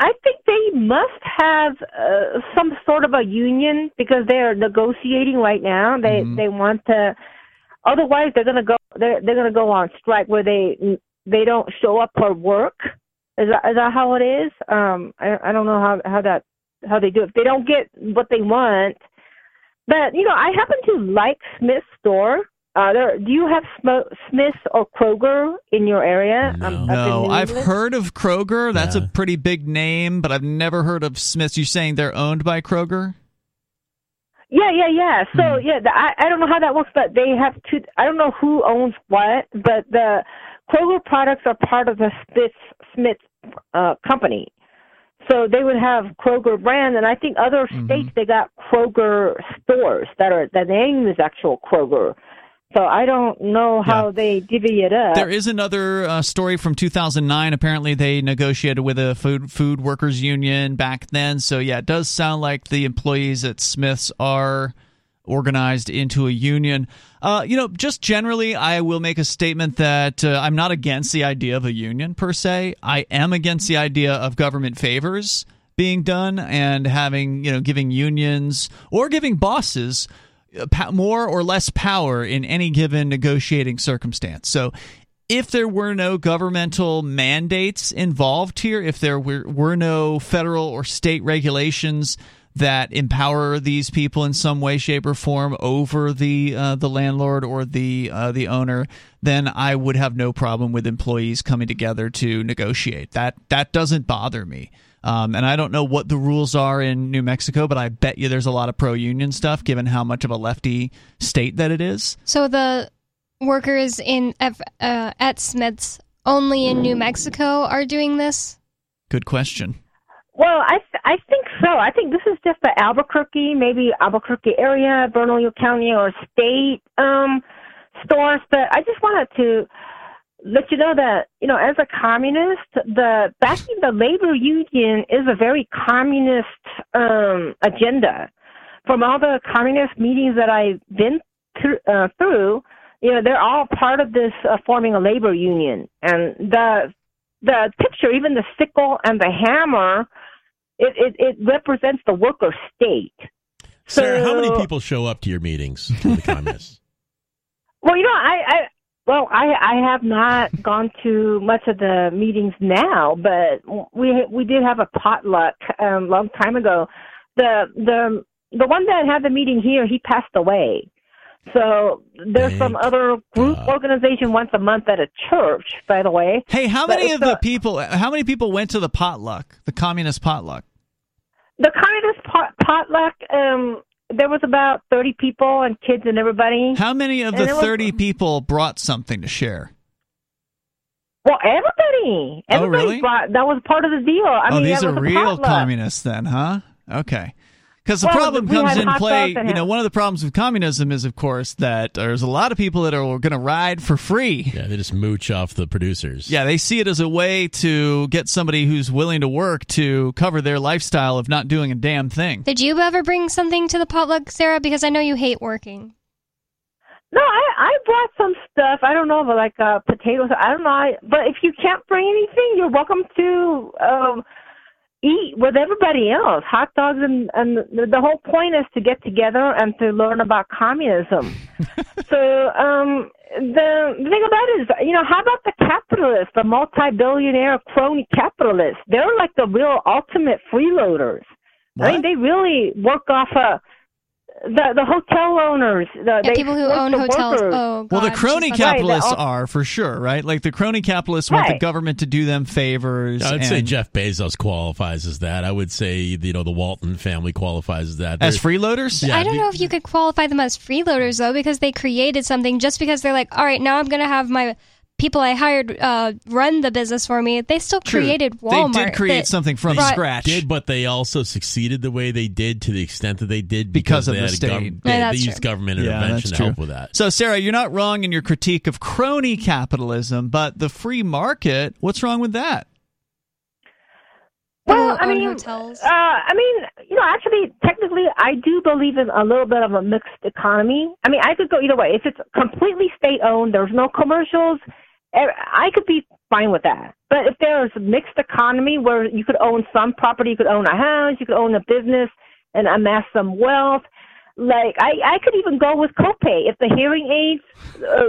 I think they must have some sort of a union because they are negotiating right now. They want to. Otherwise, they're gonna go on strike where they don't show up for work. Is that how it is? I don't know how they do it. If they don't get what they want. But I happen to like Smith's store. Do you have Smith's or Kroger in your area? No, I've heard of Kroger. That's a pretty big name, but I've never heard of Smith's. You're saying they're owned by Kroger? Yeah. I don't know how that works, but they have two. I don't know who owns what, but the Kroger products are part of the Smith's company. So they would have Kroger brand, and I think other states they got Kroger stores that name is actual Kroger. So I don't know how they divvy it up. There is another story from 2009. Apparently, they negotiated with a food workers union back then. So, it does sound like the employees at Smith's are organized into a union. Just generally, I will make a statement that I'm not against the idea of a union, per se. I am against the idea of government favors being done and having, giving unions or giving bosses more or less power in any given negotiating circumstance. So if there were no governmental mandates involved here, if there were no federal or state regulations that empower these people in some way, shape, or form over the landlord or the owner, then I would have no problem with employees coming together to negotiate. That doesn't bother me. And I don't know what the rules are in New Mexico, but I bet you there's a lot of pro-union stuff, given how much of a lefty state that it is. So the workers at Smith's only in New Mexico are doing this? Good question. Well, I think so. I think this is just the Albuquerque, maybe Albuquerque area, Bernalillo County, or state stores. But I just wanted to let you know that, as a communist, backing the labor union is a very communist agenda. From all the communist meetings that I've been through, they're all part of this forming a labor union. And the picture, even the sickle and the hammer, it represents the worker state. Sarah, how many people show up to your meetings, to the communists? Well, I have not gone to much of the meetings now, but we did have a potluck a long time ago. The one that had the meeting here, he passed away. So there's some other group organization once a month at a church, by the way. Hey, how many people went to the potluck, the communist potluck? The communist potluck, there was about 30 people and kids and everybody. How many of the 30 people brought something to share? Well, everybody. Everybody really? That was part of the deal. These are real communists then, huh? Okay. Because the problem comes in play, one of the problems with communism is, of course, that there's a lot of people that are going to ride for free. Yeah, they just mooch off the producers. Yeah, they see it as a way to get somebody who's willing to work to cover their lifestyle of not doing a damn thing. Did you ever bring something to the potluck, Sarah? Because I know you hate working. No, I brought some stuff. I don't know, but like potatoes. I don't know. But if you can't bring anything, you're welcome to eat with everybody else, hot dogs, and the whole point is to get together and to learn about communism. So the thing about it is, how about the capitalists, the multi-billionaire crony capitalists? They're like the real ultimate freeloaders. What? I mean, they really work off the hotel owners. The people who own hotels. Workers. Oh, God. Well, the crony capitalists are, for sure, right? Like, the crony capitalists want the government to do them favors. I would say Jeff Bezos qualifies as that. I would say, the Walton family qualifies as that. As freeloaders? Yeah, I don't know if you could qualify them as freeloaders, though, because they created something just because they're like, all right, now I'm going to have my people I hired run the business for me, they still created Walmart. They did create something from scratch. They did, but they also succeeded the way they did to the extent that they did because of they the state. They used government intervention to help with that. So, Sarah, you're not wrong in your critique of crony capitalism, but the free market, what's wrong with that? Well, I mean, you know, actually, technically, I do believe in a little bit of a mixed economy. I mean, I could go either way. If it's completely state-owned, there's no commercials, I could be fine with that. But if there's a mixed economy where you could own some property, you could own a house, you could own a business and amass some wealth, like I could even go with copay. If the hearing aids,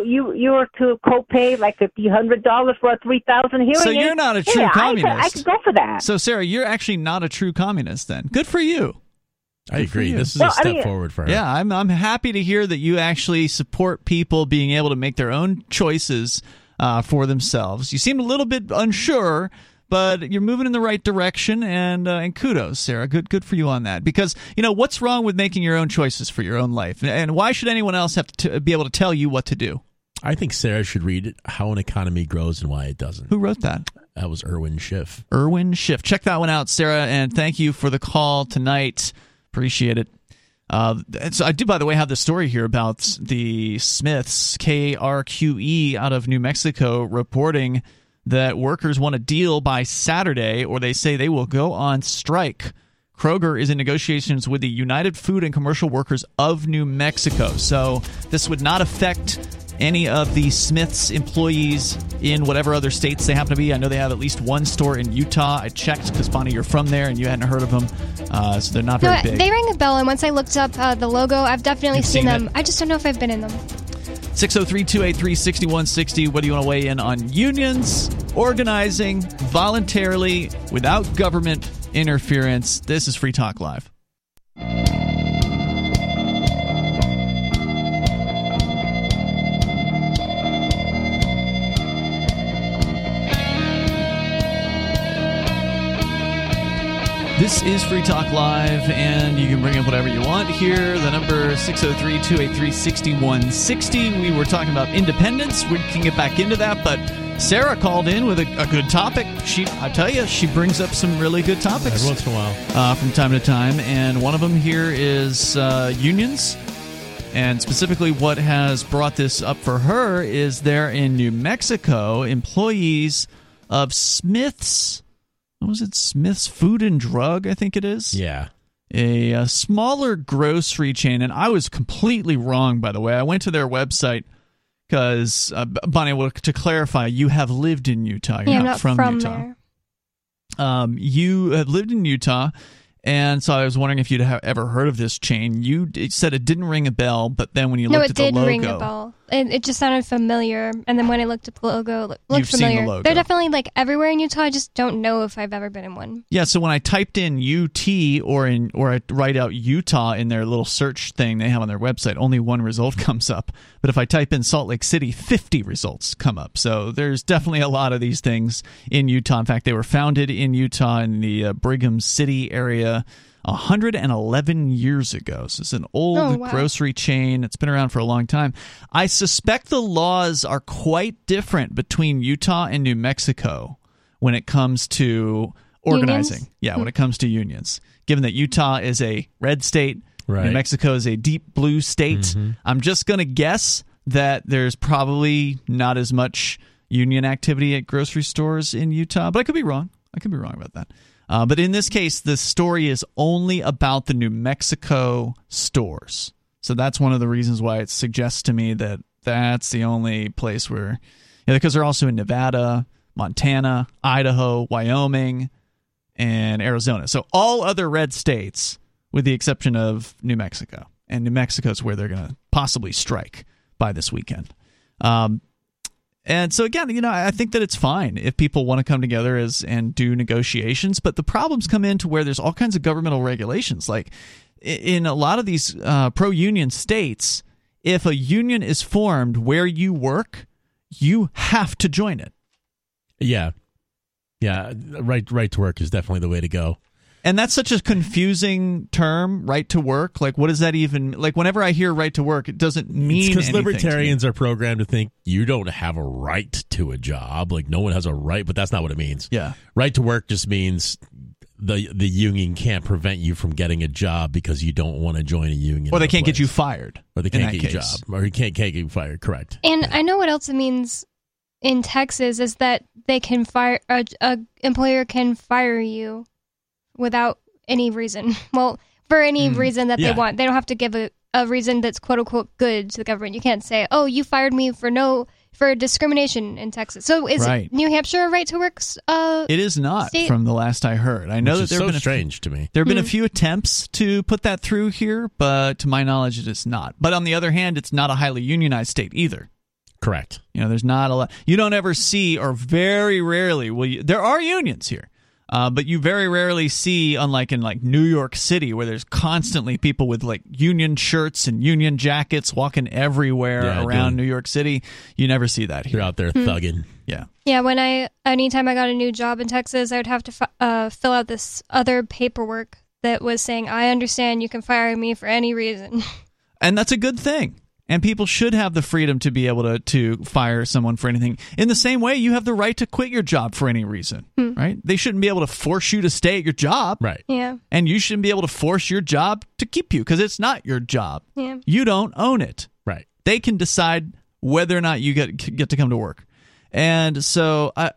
you were to copay like $100 for a 3,000 hearing aids. So you're not a true communist. I could go for that. So Sarah, you're actually not a true communist. Then good for you. I agree. This is a step forward for her. Yeah, I'm happy to hear that you actually support people being able to make their own choices for themselves. You seem a little bit unsure. But you're moving in the right direction, and kudos, Sarah. Good for you on that. Because, you know, what's wrong with making your own choices for your own life? And why should anyone else have to be able to tell you what to do? I think Sarah should read How an Economy Grows and Why It Doesn't. Who wrote that? That was Irwin Schiff. Irwin Schiff. Check that one out, Sarah, and thank you for the call tonight. Appreciate it. So I do, by the way, have the story here about the Smiths, KRQE, out of New Mexico, reporting that workers want a deal by Saturday, or they say they will go on strike. Kroger is in negotiations with the United Food and Commercial Workers of New Mexico. So this would not affect any of the Smith's employees in whatever other states they happen to be. I know they have at least one store in Utah. I checked because, Bonnie, you're from there and you hadn't heard of them. So they're not very big. They rang a bell, and once I looked up the logo, I've definitely seen them. I just don't know if I've been in them. 603-283-6160. What do you want to weigh in on unions, organizing, voluntarily, without government interference? This is Free Talk Live. This is Free Talk Live, and you can bring up whatever you want here. The number 603-283-6160. We were talking about independence. We can get back into that, but Sarah called in with a good topic. I tell you, she brings up some really good topics every once in a while, from time to time, and one of them here is unions, and specifically what has brought this up for her is there in New Mexico, employees of Smith's. What was it? Smith's Food and Drug, I think it is. Yeah. A smaller grocery chain. And I was completely wrong, by the way. I went to their website because, Bonnie, to clarify, you have lived in Utah. You're not from Utah. There. You have lived in Utah. And so I was wondering if you'd ever heard of this chain. It said it didn't ring a bell, but then when you looked at the logo. No, it did ring a bell. It just sounded familiar, and then when I looked at the logo, it looked familiar. Seen the logo. They're definitely like everywhere in Utah. I just don't know if I've ever been in one. Yeah, so when I typed in UT or I write out Utah in their little search thing they have on their website, only one result comes up. But if I type in Salt Lake City, 50 results come up. So there's definitely a lot of these things in Utah. In fact, they were founded in Utah in the Brigham City area 111 years ago. So it's an old grocery chain. It's been around for a long time. I suspect the laws are quite different between Utah and New Mexico when it comes to organizing. Unions? Yeah, when it comes to unions. Given that Utah is a red state, New Mexico is a deep blue state, I'm just going to guess that there's probably not as much union activity at grocery stores in Utah. But I could be wrong. I could be wrong about that. But in this case, the story is only about the New Mexico stores. So that's one of the reasons why it suggests to me that that's the only place where... because they're also in Nevada, Montana, Idaho, Wyoming, and Arizona. So all other red states, with the exception of New Mexico. And New Mexico is where they're going to possibly strike by this weekend. And so, again, you know, I think that it's fine if people want to come together and do negotiations. But the problems come into where there's all kinds of governmental regulations. Like in a lot of these pro-union states, if a union is formed where you work, you have to join it. Yeah. Yeah. Right to work is definitely the way to go. And that's such a confusing term, right to work. Like, what does that even... Like, whenever I hear right to work, it doesn't mean anything. It's because libertarians are programmed to think you don't have a right to a job. Like, no one has a right, but that's not what it means. Yeah. Right to work just means... The union can't prevent you from getting a job because you don't want to join a union. Or they can't get you fired. Or they can't get you a job. Or you can't get you fired, correct. And I know what else it means in Texas is that they can fire, a employer can fire you without any reason. Well, for any reason that they want. They don't have to give a reason that's quote unquote good to the government. You can't say, oh, you fired me for discrimination in Texas. So is New Hampshire a right to work It is not state? From the last I heard. I know that there have been strange to me. There have been a few attempts to put that through here, but to my knowledge it is not. But on the other hand, it's not a highly unionized state either. Correct. You know, there's not a lot. You don't ever see, or very rarely will you, there are unions here. But you very rarely see, unlike in like New York City, where there's constantly people with like union shirts and union jackets walking everywhere around New York City. You never see that here. You're out there thugging. Yeah. Yeah. When anytime I got a new job in Texas, I would have to fill out this other paperwork that was saying, I understand you can fire me for any reason. And that's a good thing. And people should have the freedom to be able to fire someone for anything. In the same way, you have the right to quit your job for any reason, right? They shouldn't be able to force you to stay at your job. Right. Yeah. And you shouldn't be able to force your job to keep you because it's not your job. Yeah. You don't own it. Right. They can decide whether or not you get to come to work. And so, I'm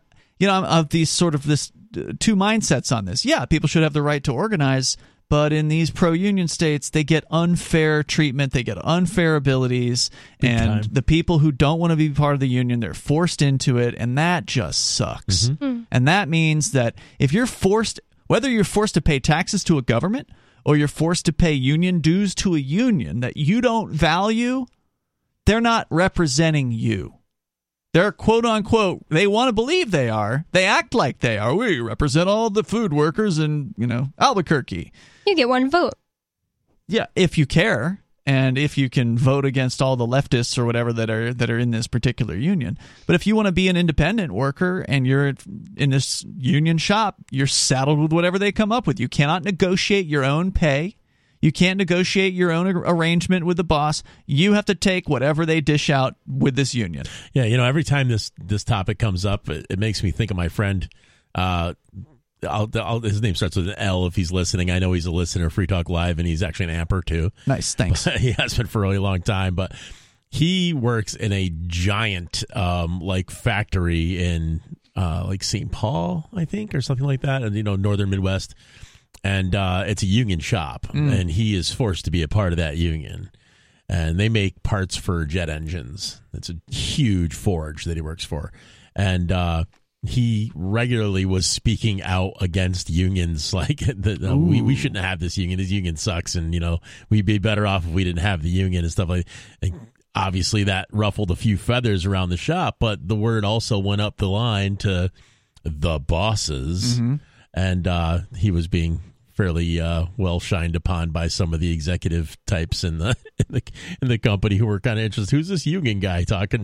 of these sort of this two mindsets on this. Yeah, people should have the right to organize. But in these pro-union states, they get unfair treatment, they get unfair abilities, the people who don't want to be part of the union, they're forced into it, and that just sucks. Mm-hmm. Mm. And that means that if you're forced, whether you're forced to pay taxes to a government or you're forced to pay union dues to a union that you don't value, they're not representing you. They're quote-unquote, they want to believe they are. They act like they are. We represent all the food workers in, Albuquerque. You get one vote. Yeah, if you care, and if you can vote against all the leftists or whatever that are in this particular union. But if you want to be an independent worker and you're in this union shop, you're saddled with whatever they come up with. You cannot negotiate your own pay. You can't negotiate your own arrangement with the boss. You have to take whatever they dish out with this union. Yeah, every time this topic comes up, it makes me think of my friend. His name starts with an L if he's listening. I know he's a listener of Free Talk Live, and he's actually an amper, too. Nice, thanks. But he has been for a really long time, but he works in a giant factory in St. Paul, I think, or something like that, and northern Midwest. And it's a union shop, and he is forced to be a part of that union. And they make parts for jet engines. It's a huge forge that he works for. And he regularly was speaking out against unions, like, we shouldn't have this union. This union sucks, and, we'd be better off if we didn't have the union and stuff like that. And obviously, that ruffled a few feathers around the shop, but the word also went up the line to the bosses. Mm-hmm. And he was being fairly well shined upon by some of the executive types in the company who were kind of interested. Who's this union guy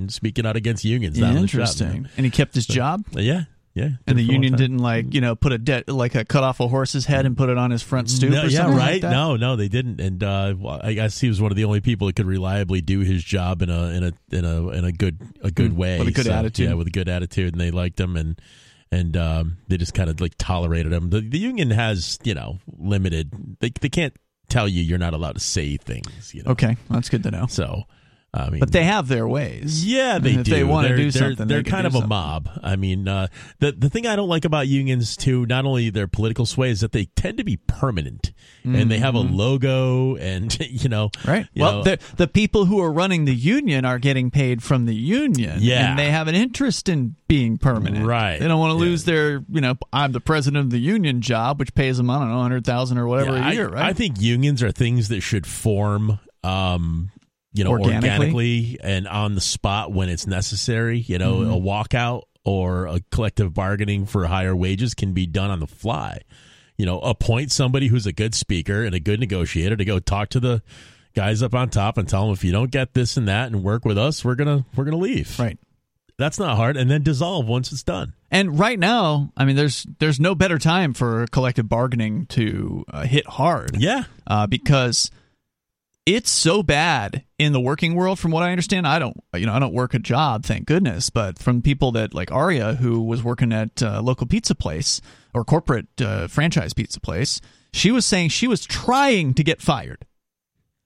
speaking out against unions? Interesting. And he kept his job. Yeah. Yeah, and the union didn't put cut off a horse's head and put it on his front stoop. No, or something like that? No, they didn't. And I guess he was one of the only people that could reliably do his job in a good way, with a good attitude. Yeah, with a good attitude, and they liked him and they just kind of tolerated them. The union has, limited. They can't tell you you're not allowed to say things. Okay, well, that's good to know. So, but they have their ways. Yeah, they do. They want to do something. They're kind of a mob. I mean, the thing I don't like about unions too, not only their political sway, is that they tend to be permanent, and they have a logo, and right. The people who are running the union are getting paid from the union. Yeah, and they have an interest in being permanent. Right. They don't want to lose their, I'm the president of the union job, which pays them, I don't know, $100,000 or whatever a year. Right. I think unions are things that should form, organically and on the spot when it's necessary. A walkout or a collective bargaining for higher wages can be done on the fly. Appoint somebody who's a good speaker and a good negotiator to go talk to the guys up on top and tell them, if you don't get this and that and work with us, we're gonna leave. Right. That's not hard. And then dissolve once it's done. And right now, I mean, there's no better time for collective bargaining to hit hard. Yeah. Because it's so bad in the working world, from what I understand. I don't work a job, thank goodness. But from people that, like Aria, who was working at a local pizza place or corporate franchise pizza place, she was saying she was trying to get fired.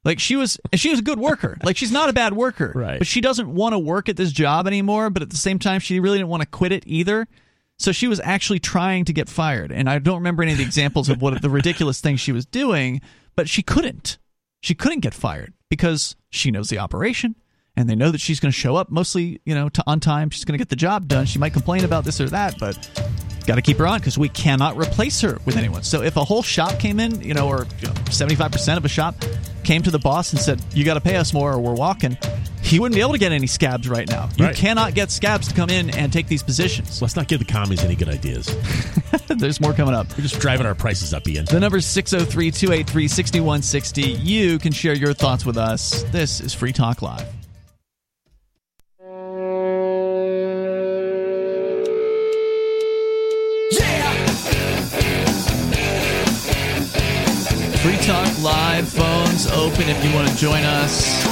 Like, she was a good worker. Like, she's not a bad worker. Right. But she doesn't want to work at this job anymore. But at the same time, she really didn't want to quit it either. So she was actually trying to get fired. And I don't remember any of the examples of what the ridiculous things she was doing. But she couldn't. She couldn't get fired because she knows the operation. And they know that she's going to show up mostly, you know, on time. She's going to get the job done. She might complain about this or that. But got to keep her on because we cannot replace her with anyone. So if a whole shop came in, you know, or 75% of a shop came to the boss and said, you got to pay us more or we're walking, he wouldn't be able to get any scabs right now. You cannot get scabs to come in and take these positions. Let's not give the commies any good ideas. There's more coming up. We're just driving our prices up, Ian. The number is 603-283-6160. You can share your thoughts with us. This is Free Talk Live. Free Talk Live, phones open if you want to join us.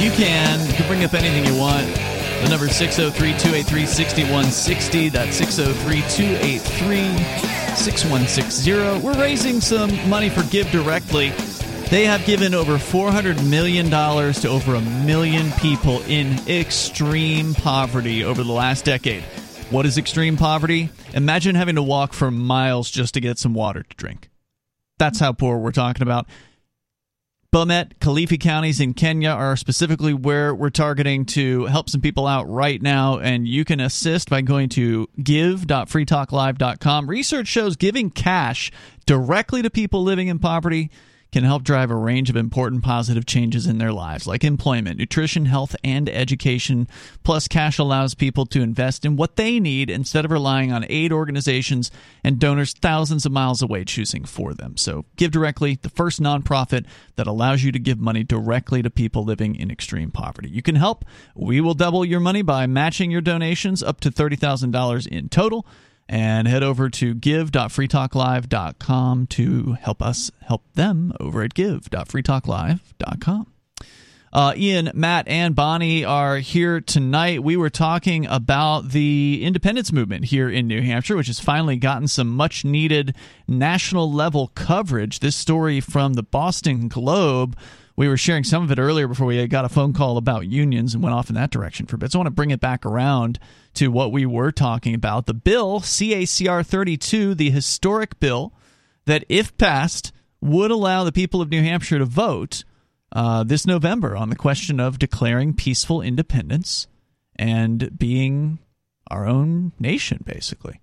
You can. You can bring up anything you want. The number is 603-283-6160. That's 603-283-6160. We're raising some money for Give Directly. They have given over $400 million to over 1 million people in extreme poverty over the last decade. What is extreme poverty? Imagine having to walk for miles just to get some water to drink. That's how poor we're talking about. Bomet, Kilifi counties in Kenya are specifically where we're targeting to help some people out right now. And you can assist by going to give.freetalklive.com. Research shows giving cash directly to people living in poverty can help drive a range of important positive changes in their lives, like employment, nutrition, health, and education. Plus, cash allows people to invest in what they need instead of relying on aid organizations and donors thousands of miles away choosing for them. So Give Directly, the first nonprofit that allows you to give money directly to people living in extreme poverty. You can help. We will double your money by matching your donations up to $30,000 in total. And head over to give.freetalklive.com to help us help them over at give.freetalklive.com. Ian, Matt, and Bonnie are here tonight. We were talking about the independence movement here in New Hampshire, which has finally gotten some much-needed national-level coverage. This story from the Boston Globe. We were sharing some of it earlier before we got a phone call about unions and went off in that direction for a bit. So I want to bring it back around to what we were talking about. The bill, CACR 32, the historic bill that, if passed, would allow the people of New Hampshire to vote this November on the question of declaring peaceful independence and being our own nation, basically.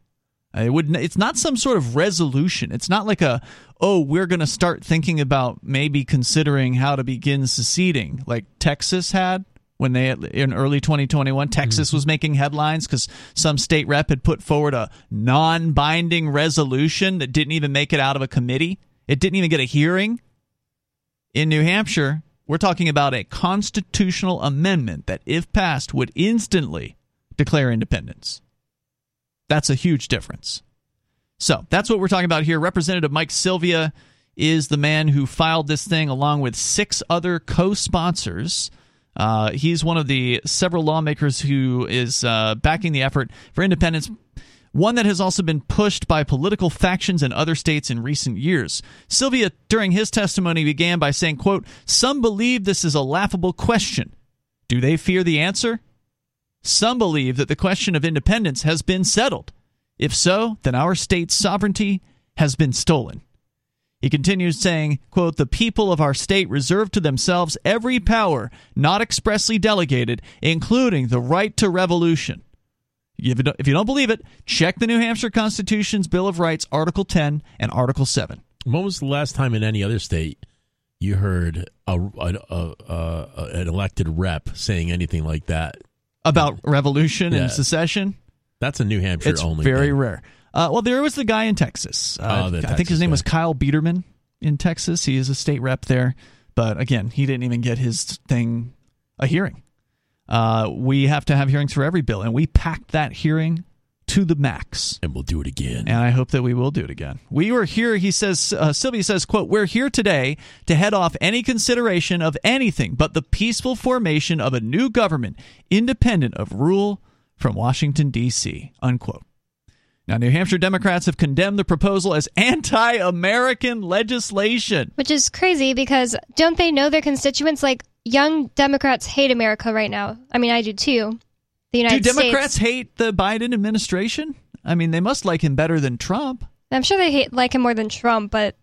It's not some sort of resolution. It's not like we're going to start thinking about maybe considering how to begin seceding, like Texas had when they, in early 2021, Texas was making headlines because some state rep had put forward a non-binding resolution that didn't even make it out of a committee. It didn't even get a hearing. In New Hampshire, we're talking about a constitutional amendment that, if passed, would instantly declare independence. That's a huge difference. So that's what we're talking about here. Representative Mike Sylvia is the man who filed this thing along with six other co-sponsors. He's one of the several lawmakers who is backing the effort for independence, one that has also been pushed by political factions in other states in recent years. Sylvia, during his testimony, began by saying, quote, "Some believe this is a laughable question. Do they fear the answer? Some believe that the question of independence has been settled. If so, then our state's sovereignty has been stolen." He continues saying, quote, "The people of our state reserve to themselves every power not expressly delegated, including the right to revolution." If you don't believe it, check the New Hampshire Constitution's Bill of Rights, Article 10 and Article 7. When was the last time in any other state you heard an elected rep saying anything like that? About revolution and secession? That's a New Hampshire it's only. It's very rare. Well, there was the guy in Texas. I think his name was Kyle Biederman in Texas. He is a state rep there. But again, he didn't even get his a hearing. We have to have hearings for every bill, and we packed that hearing to the max. And we'll do it again. And I hope that we will do it again. We were here, he says, Sylvia says, quote, "We're here today to head off any consideration of anything but the peaceful formation of a new government independent of rule from Washington, D.C., unquote. Now, New Hampshire Democrats have condemned the proposal as anti-American legislation. Which is crazy because don't they know their constituents? Like, young Democrats hate America right now. I mean, I do too. The United States. Do Democrats hate the Biden administration? I mean, they must like him better than Trump. I'm sure they like him more than Trump, but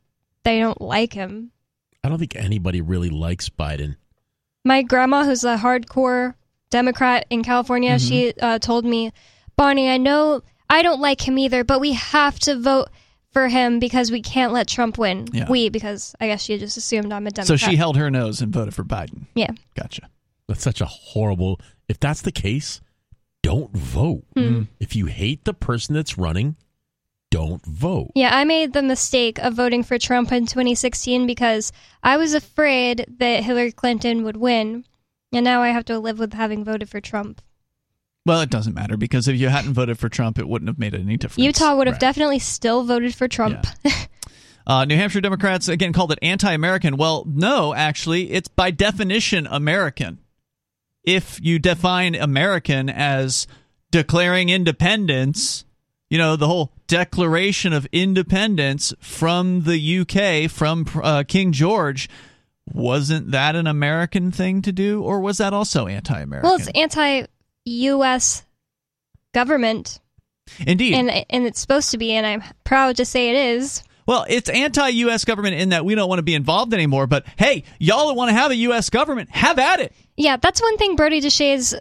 they don't like him. I don't think anybody really likes Biden. My grandma, who's a hardcore Democrat in California, mm-hmm. she told me, Bonnie, I know I don't like him either, but we have to vote for him because we can't let Trump win. Yeah. We, because I guess she just assumed I'm a Democrat. So she held her nose and voted for Biden. Yeah. Gotcha. That's such a horrible... If that's the case, don't vote. Mm. If you hate the person that's running, don't vote. Yeah, I made the mistake of voting for Trump in 2016 because I was afraid that Hillary Clinton would win, and now I have to live with having voted for Trump. Well, it doesn't matter, because if you hadn't voted for Trump, it wouldn't have made any difference. Utah would have definitely still voted for Trump. Yeah. New Hampshire Democrats, again, called it anti-American. Well, no, actually, it's by definition American. If you define American as declaring independence, you know, the whole Declaration of Independence from the UK, from King George, wasn't that an American thing to do, or was that also anti-American? Well, it's anti U.S. government. Indeed. And it's supposed to be, and I'm proud to say it is. Well, it's anti-U.S. government in that we don't want to be involved anymore, but hey, y'all that want to have a U.S. government, have at it. Yeah, that's one thing Brody Deshaies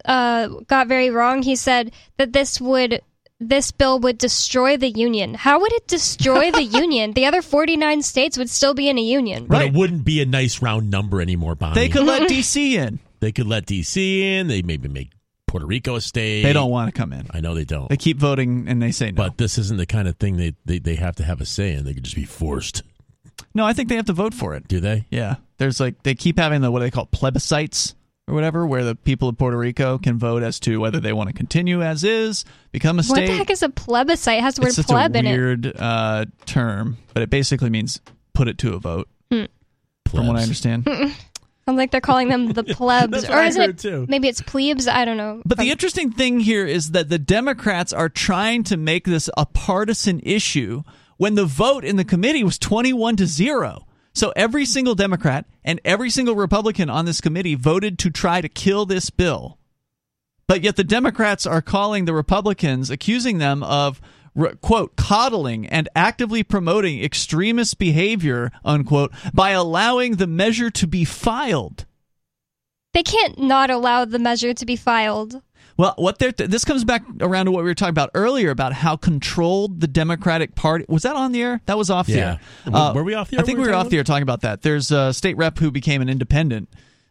got very wrong. He said that this bill would destroy the union. How would it destroy the union? The other 49 states would still be in a union. But it wouldn't be a nice round number anymore, Bonnie. They could let D.C. in. They could let D.C. in. They maybe make Puerto Rico a state. They don't want to come in. I know they don't. They keep voting and they say no. But this isn't the kind of thing they have to have a say in. They could just be forced. No, I think they have to vote for it. Do they? Yeah. There's like, they keep having the, what do they call, plebiscites or whatever, where the people of Puerto Rico can vote as to whether they want to continue as is, become a state. What the heck is a plebiscite? It has the word pleb in it. It's a weird term, but it basically means put it to a vote, from what I understand. Sounds like they're calling them the plebs. Or isn't it too. Maybe it's plebes? I don't know. But the interesting thing here is that the Democrats are trying to make this a partisan issue when the vote in the committee was 21-0. So every single Democrat and every single Republican on this committee voted to try to kill this bill. But yet the Democrats are calling the Republicans, accusing them of, quote, coddling and actively promoting extremist behavior, unquote, by allowing the measure to be filed. They can't not allow the measure to be filed. Well, what they're this comes back around to what we were talking about earlier about how controlled the Democratic Party was. That on the air? That was off the air. Were we off the air? I think we were off the air talking about that. There's a state rep who became an independent,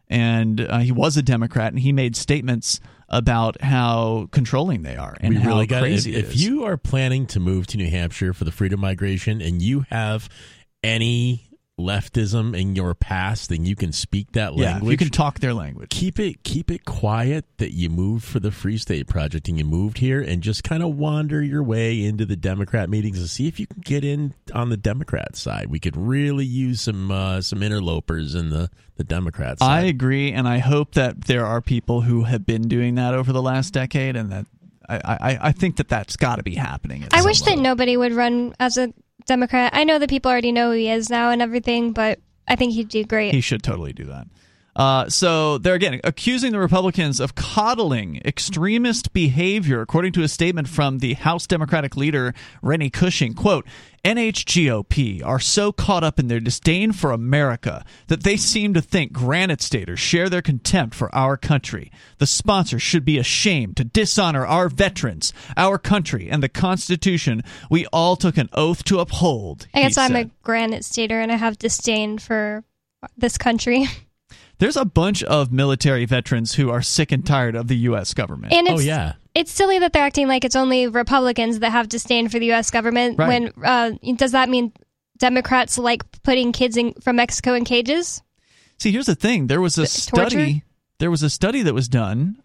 and he was a Democrat, and he made statements about how controlling they are and how crazy it is. If you are planning to move to New Hampshire for the freedom migration and you have any leftism in your past, then you can speak that language. Yeah, you can talk their language. Keep it quiet that you moved for the Free State Project and you moved here, and just kind of wander your way into the Democrat meetings and see if you can get in on the Democrat side. We could really use some interlopers in the Democrat side. I agree, and I hope that there are people who have been doing that over the last decade, and that I think that's got to be happening. I wish that nobody would run as a Democrat. I know that people already know who he is now and everything, but I think he'd do great. He should totally do that. So they're, again, accusing the Republicans of coddling extremist behavior, according to a statement from the House Democratic leader, Rennie Cushing. Quote, NHGOP are so caught up in their disdain for America that they seem to think Granite Staters share their contempt for our country. The sponsors should be ashamed to dishonor our veterans, our country, and the Constitution we all took an oath to uphold. I guess I'm a Granite Stater and I have disdain for this country. There's a bunch of military veterans who are sick and tired of the U.S. government. And it's silly that they're acting like it's only Republicans that have disdain for the U.S. government. Right. When does that mean Democrats like putting kids from Mexico in cages? See, here's the thing. There was a study there was a study that was done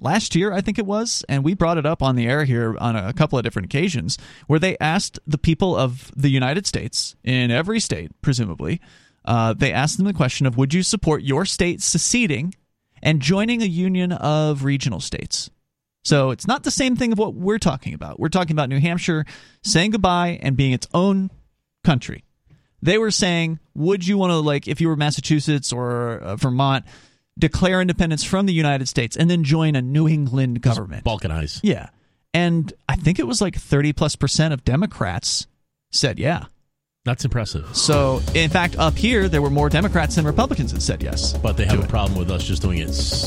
last year, I think it was, and we brought it up on the air here on a couple of different occasions, where they asked the people of the United States, in every state, presumably, they asked them the question of, would you support your state seceding and joining a union of regional states? So it's not the same thing of what we're talking about. We're talking about New Hampshire saying goodbye and being its own country. They were saying, would you want to, like, if you were Massachusetts or Vermont, declare independence from the United States and then join a New England government? Just balkanize. Yeah. And I think it was like 30+% of Democrats said yeah. That's impressive. So, in fact, up here, there were more Democrats than Republicans that said yes. But they have a problem with us just doing it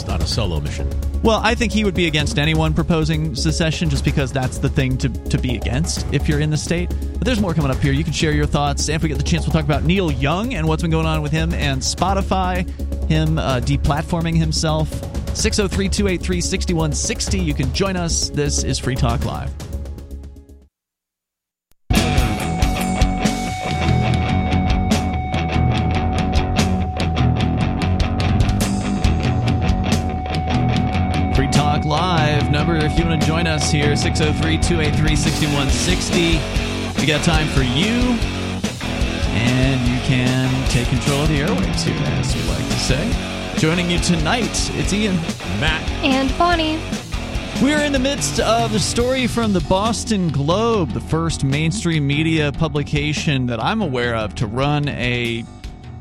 on a solo mission. Well, I think he would be against anyone proposing secession just because that's the thing to be against if you're in the state. But there's more coming up here. You can share your thoughts. And if we get the chance, we'll talk about Neil Young and what's been going on with him and Spotify, him deplatforming himself. 603-283-6160. You can join us. This is Free Talk Live. Live number if you want to join us here, 603-283-6160. We got time for you, and you can take control of the airwaves here, as we like to say. Joining you tonight, it's Ian, Matt, and Bonnie. We're in the midst of the story from the Boston Globe, the first mainstream media publication that I'm aware of to run a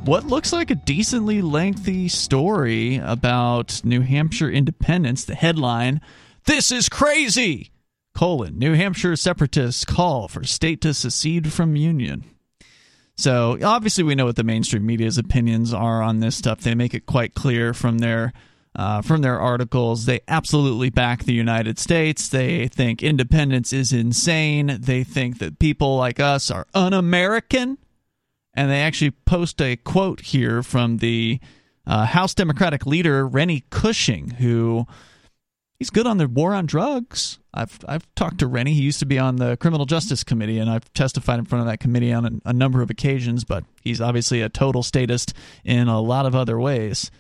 what looks like a decently lengthy story about New Hampshire independence. The headline, "This is crazy! New Hampshire separatists call for state to secede from union." So obviously we know what the mainstream media's opinions are on this stuff. They make it quite clear from their articles. They absolutely back the United States. They think independence is insane. They think that people like us are un-American. And they actually post a quote here from the House Democratic leader, Rennie Cushing, who he's good on the war on drugs. I've talked to Rennie. He used to be on the Criminal Justice Committee, and I've testified in front of that committee on a number of occasions, but he's obviously a total statist in a lot of other ways.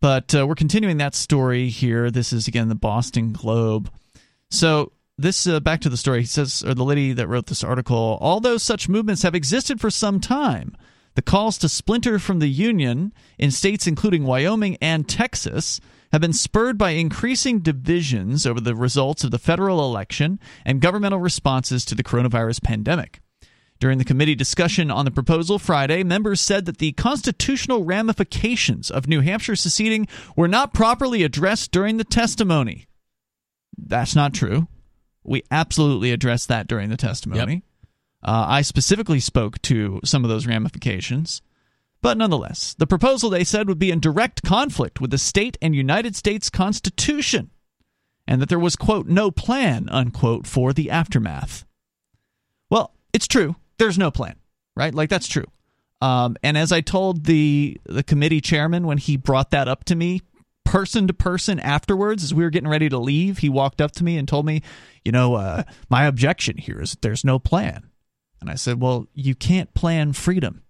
But we're continuing that story here. This is, again, the Boston Globe. So this back to the story. He says, or the lady that wrote this article, although such movements have existed for some time, the calls to splinter from the Union in states including Wyoming and Texas have been spurred by increasing divisions over the results of the federal election and governmental responses to the coronavirus pandemic. During the committee discussion on the proposal Friday, members said that the constitutional ramifications of New Hampshire seceding were not properly addressed during the testimony. That's not true. We absolutely addressed that during the testimony. Yep. I specifically spoke to some of those ramifications. But nonetheless, the proposal, they said, would be in direct conflict with the state and United States Constitution, and that there was, quote, no plan, unquote, for the aftermath. Well, it's true. There's no plan, right? Like, that's true. And as I told the committee chairman when he brought that up to me, person to person afterwards, as we were getting ready to leave, he walked up to me and told me, you know, my objection here is that there's no plan. And I said, well, you can't plan freedom.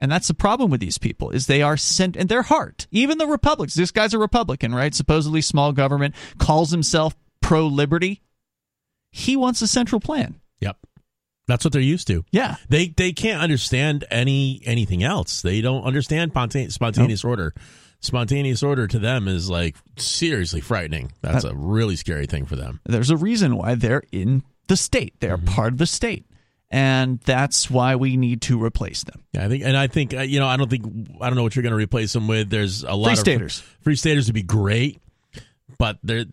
And that's the problem with these people, is they are sent in their heart. Even the Republicans, this guy's a Republican, right? Supposedly small government, calls himself pro-liberty. He wants a central plan. Yep. That's what they're used to. Yeah. They can't understand anything else. They don't understand spontaneous order. Spontaneous order to them is, like, seriously frightening. That's a really scary thing for them. There's a reason why they're in the state. They're part of the state. And that's why we need to replace them. Yeah, I think you know, I don't know what you're going to replace them with. There's a lot free of staters. Free staters would be great, but there's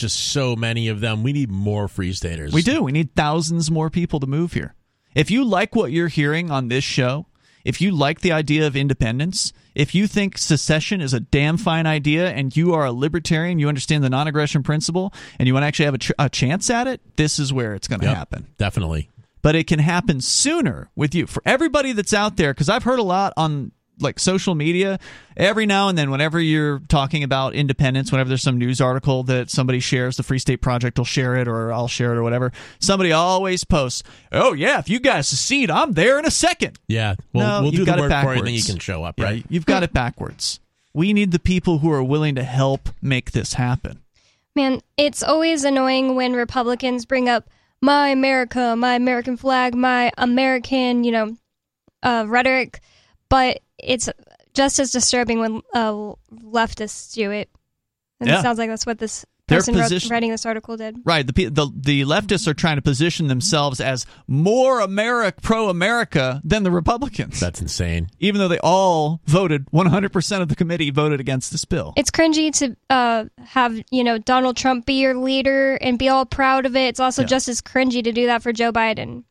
just so many of them. We need more free staters. We do. We need thousands more people to move here. If you like what you're hearing on this show, if you like the idea of independence, if you think secession is a damn fine idea and you are a libertarian, you understand the non-aggression principle, and you want to actually have a chance at it, this is where it's going to happen. Definitely. But it can happen sooner with you. For everybody that's out there, because I've heard a lot on, like, social media, every now and then, whenever you're talking about independence, whenever there's some news article that somebody shares, the Free State Project will share it, or I'll share it, or whatever, somebody always posts, oh yeah, if you guys secede, I'm there in a second. Yeah, well, no, we'll do the work for you, then you can show up, right? Yeah, you've got it backwards. We need the people who are willing to help make this happen. Man, it's always annoying when Republicans bring up my America, my American flag, my American, rhetoric. But it's just as disturbing when leftists do it. And it sounds like that's what this person writing this article did. Right. The leftists are trying to position themselves as more pro-America than the Republicans. That's insane. Even though they all voted, 100% of the committee voted against this bill. It's cringy to have Donald Trump be your leader and be all proud of it. It's also just as cringy to do that for Joe Biden.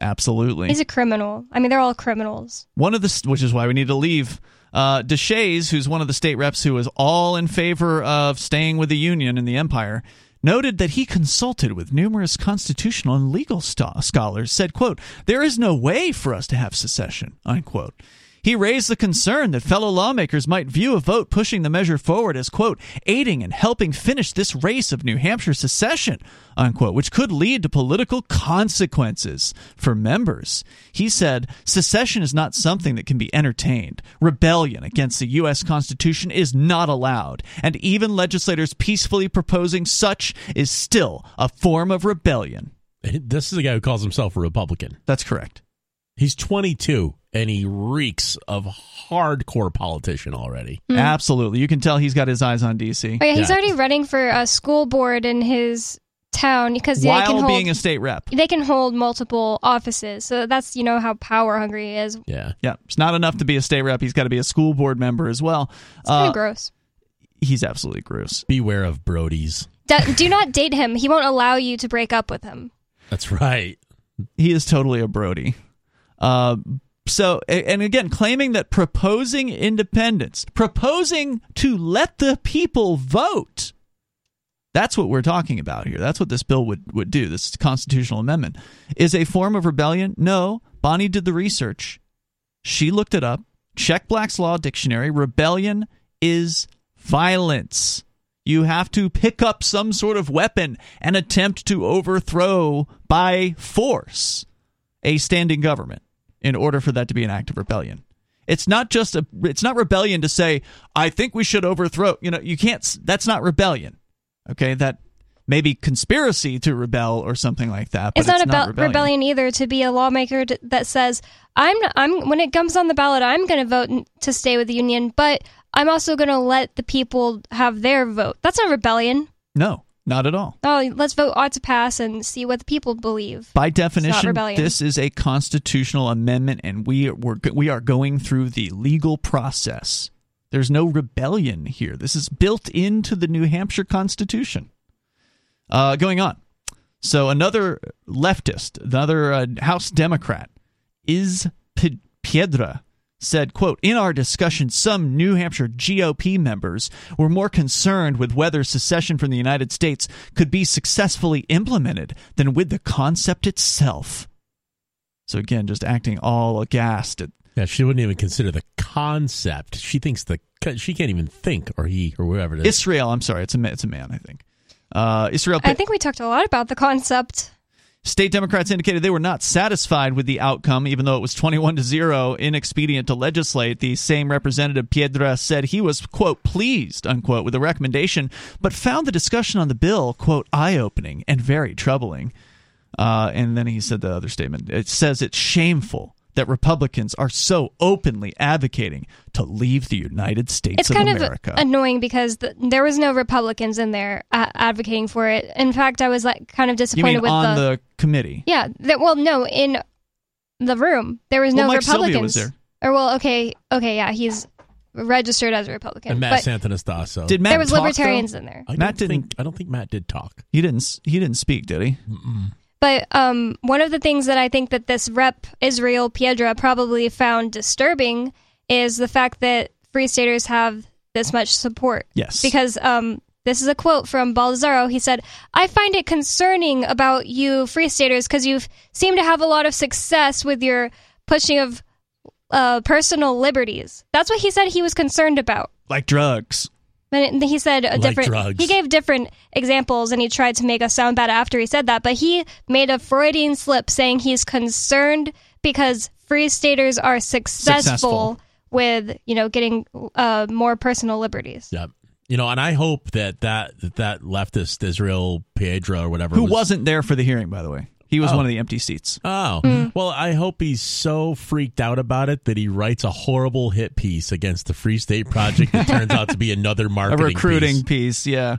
Absolutely. He's a criminal. I mean, they're all criminals. Which is why we need to leave. Deshaies, who's one of the state reps who is all in favor of staying with the union in the empire, noted that he consulted with numerous constitutional and legal scholars, said, quote, "There is no way for us to have secession," unquote. He raised the concern that fellow lawmakers might view a vote pushing the measure forward as, quote, "aiding and helping finish this race of New Hampshire secession," unquote, which could lead to political consequences for members. He said, "Secession is not something that can be entertained. Rebellion against the U.S. Constitution is not allowed, and even legislators peacefully proposing such is still a form of rebellion." This is a guy who calls himself a Republican. That's correct. He's 22. And he reeks of hardcore politician already. Mm. Absolutely. You can tell he's got his eyes on D.C. Oh, yeah, he's already running for a school board in his town because being a state rep. They can hold multiple offices. So that's, how power hungry he is. Yeah. Yeah. It's not enough to be a state rep. He's got to be a school board member as well. It's kind of gross. He's absolutely gross. Beware of Brody's. Do not date him. He won't allow you to break up with him. That's right. He is totally a Brody. So, and again, claiming that proposing independence, proposing to let the people vote, that's what we're talking about here. That's what this bill would do, this constitutional amendment. Is a form of rebellion? No. Bonnie did the research. She looked it up. Check Black's Law Dictionary. Rebellion is violence. You have to pick up some sort of weapon and attempt to overthrow by force a standing government, in order for that to be an act of rebellion. It's not just it's not rebellion to say, I think we should overthrow, you can't, that's not rebellion. Okay, that may be conspiracy to rebel or something like that. But it's not about rebellion either to be a lawmaker that says, I'm when it comes on the ballot, I'm going to vote to stay with the union, but I'm also going to let the people have their vote. That's not rebellion. No. Not at all. Oh, let's vote ought to pass and see what the people believe. By definition, this is a constitutional amendment, and we are going through the legal process. There's no rebellion here. This is built into the New Hampshire Constitution. Going on. So another leftist, another House Democrat, Is Piedra, said, quote, "In our discussion, some New Hampshire GOP members were more concerned with whether secession from the United States could be successfully implemented than with the concept itself." So again, just acting all aghast at... Yeah, she wouldn't even consider the concept. She can't even think, or he, or whoever it is. Israel, I'm sorry, it's a man, I think. Israel. I think we talked a lot about the concept. State Democrats indicated they were not satisfied with the outcome, even though it was 21-0, inexpedient to legislate. The same representative, Piedra, said he was, quote, pleased, unquote, with the recommendation, but found the discussion on the bill, quote, eye-opening and very troubling. And then he said the other statement. It says it's shameful that Republicans are so openly advocating to leave the United States of America. It's kind of annoying because there was no Republicans in there advocating for it. In fact, I was kind of disappointed. You mean with on the committee? Yeah. In the room there was no Mike Republicans. Sylvia was there. Okay, yeah, he's registered as a Republican. And Matt Santanastasso. Did Matt? There was libertarians in there. I don't think Matt did talk. He didn't speak, did he? Mm-mm. But one of the things that I think that this rep, Israel Piedra, probably found disturbing is the fact that Free Staters have this much support. Yes. Because this is a quote from Baldessaro. He said, "I find it concerning about you Free Staters because you seem to have a lot of success with your pushing of personal liberties." That's what he said he was concerned about. Like drugs. And he said he gave different examples, and he tried to make us sound bad after he said that. But he made a Freudian slip saying he's concerned because Free Staters are successful with, you know, getting more personal liberties. Yeah. You know, and I hope that that leftist Israel Piedra or whatever, who wasn't there for the hearing, by the way. He was one of the empty seats. Oh. Mm. Well, I hope he's so freaked out about it that he writes a horrible hit piece against the Free State Project that turns out to be another marketing piece. A recruiting piece, yeah.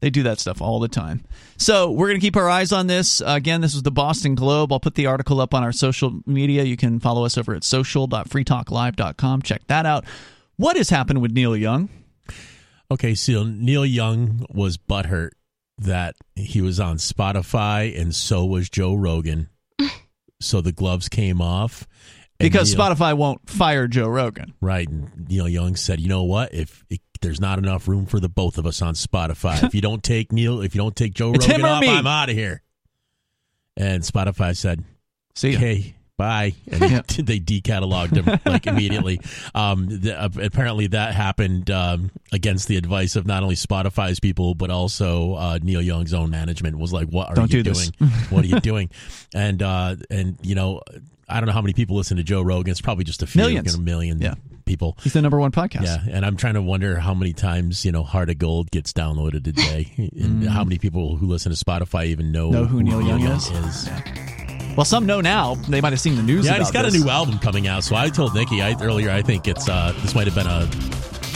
They do that stuff all the time. So we're going to keep our eyes on this. Again, this was the Boston Globe. I'll put the article up on our social media. You can follow us over at social.freetalklive.com. Check that out. What has happened with Neil Young? Okay, so Neil Young was butthurt that he was on Spotify, and so was Joe Rogan. So the gloves came off. Because Spotify won't fire Joe Rogan. Right. And Neil Young said, you know what? If there's not enough room for the both of us on Spotify. If you don't take Joe Rogan off, I'm out of here. And Spotify said, see ya. Okay, bye. And they decatalogued him like immediately. Apparently that happened against the advice of not only Spotify's people, but also Neil Young's own management was like, what are you doing? What are you doing? And you know, I don't know how many people listen to Joe Rogan. It's probably just a few. Millions. Like a million people. He's the number one podcast. Yeah, and I'm trying to wonder how many times, you know, Heart of Gold gets downloaded a day. And how many people who listen to Spotify even know who Neil Young is. Yeah. Well, some know now. They might have seen the news about he's got a new album coming out. So I told Nikki earlier, I think it's this might have been a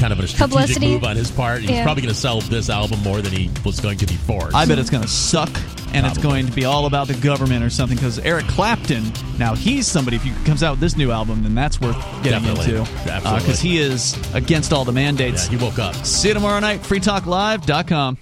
kind of a strategic move on his part. He's probably going to sell this album more than he was going to before. I bet it's going to suck, and it's going to be all about the government or something, because Eric Clapton, now he's somebody, if he comes out with this new album, then that's worth getting into. Because he is against all the mandates. Yeah, he woke up. See you tomorrow night, freetalklive.com.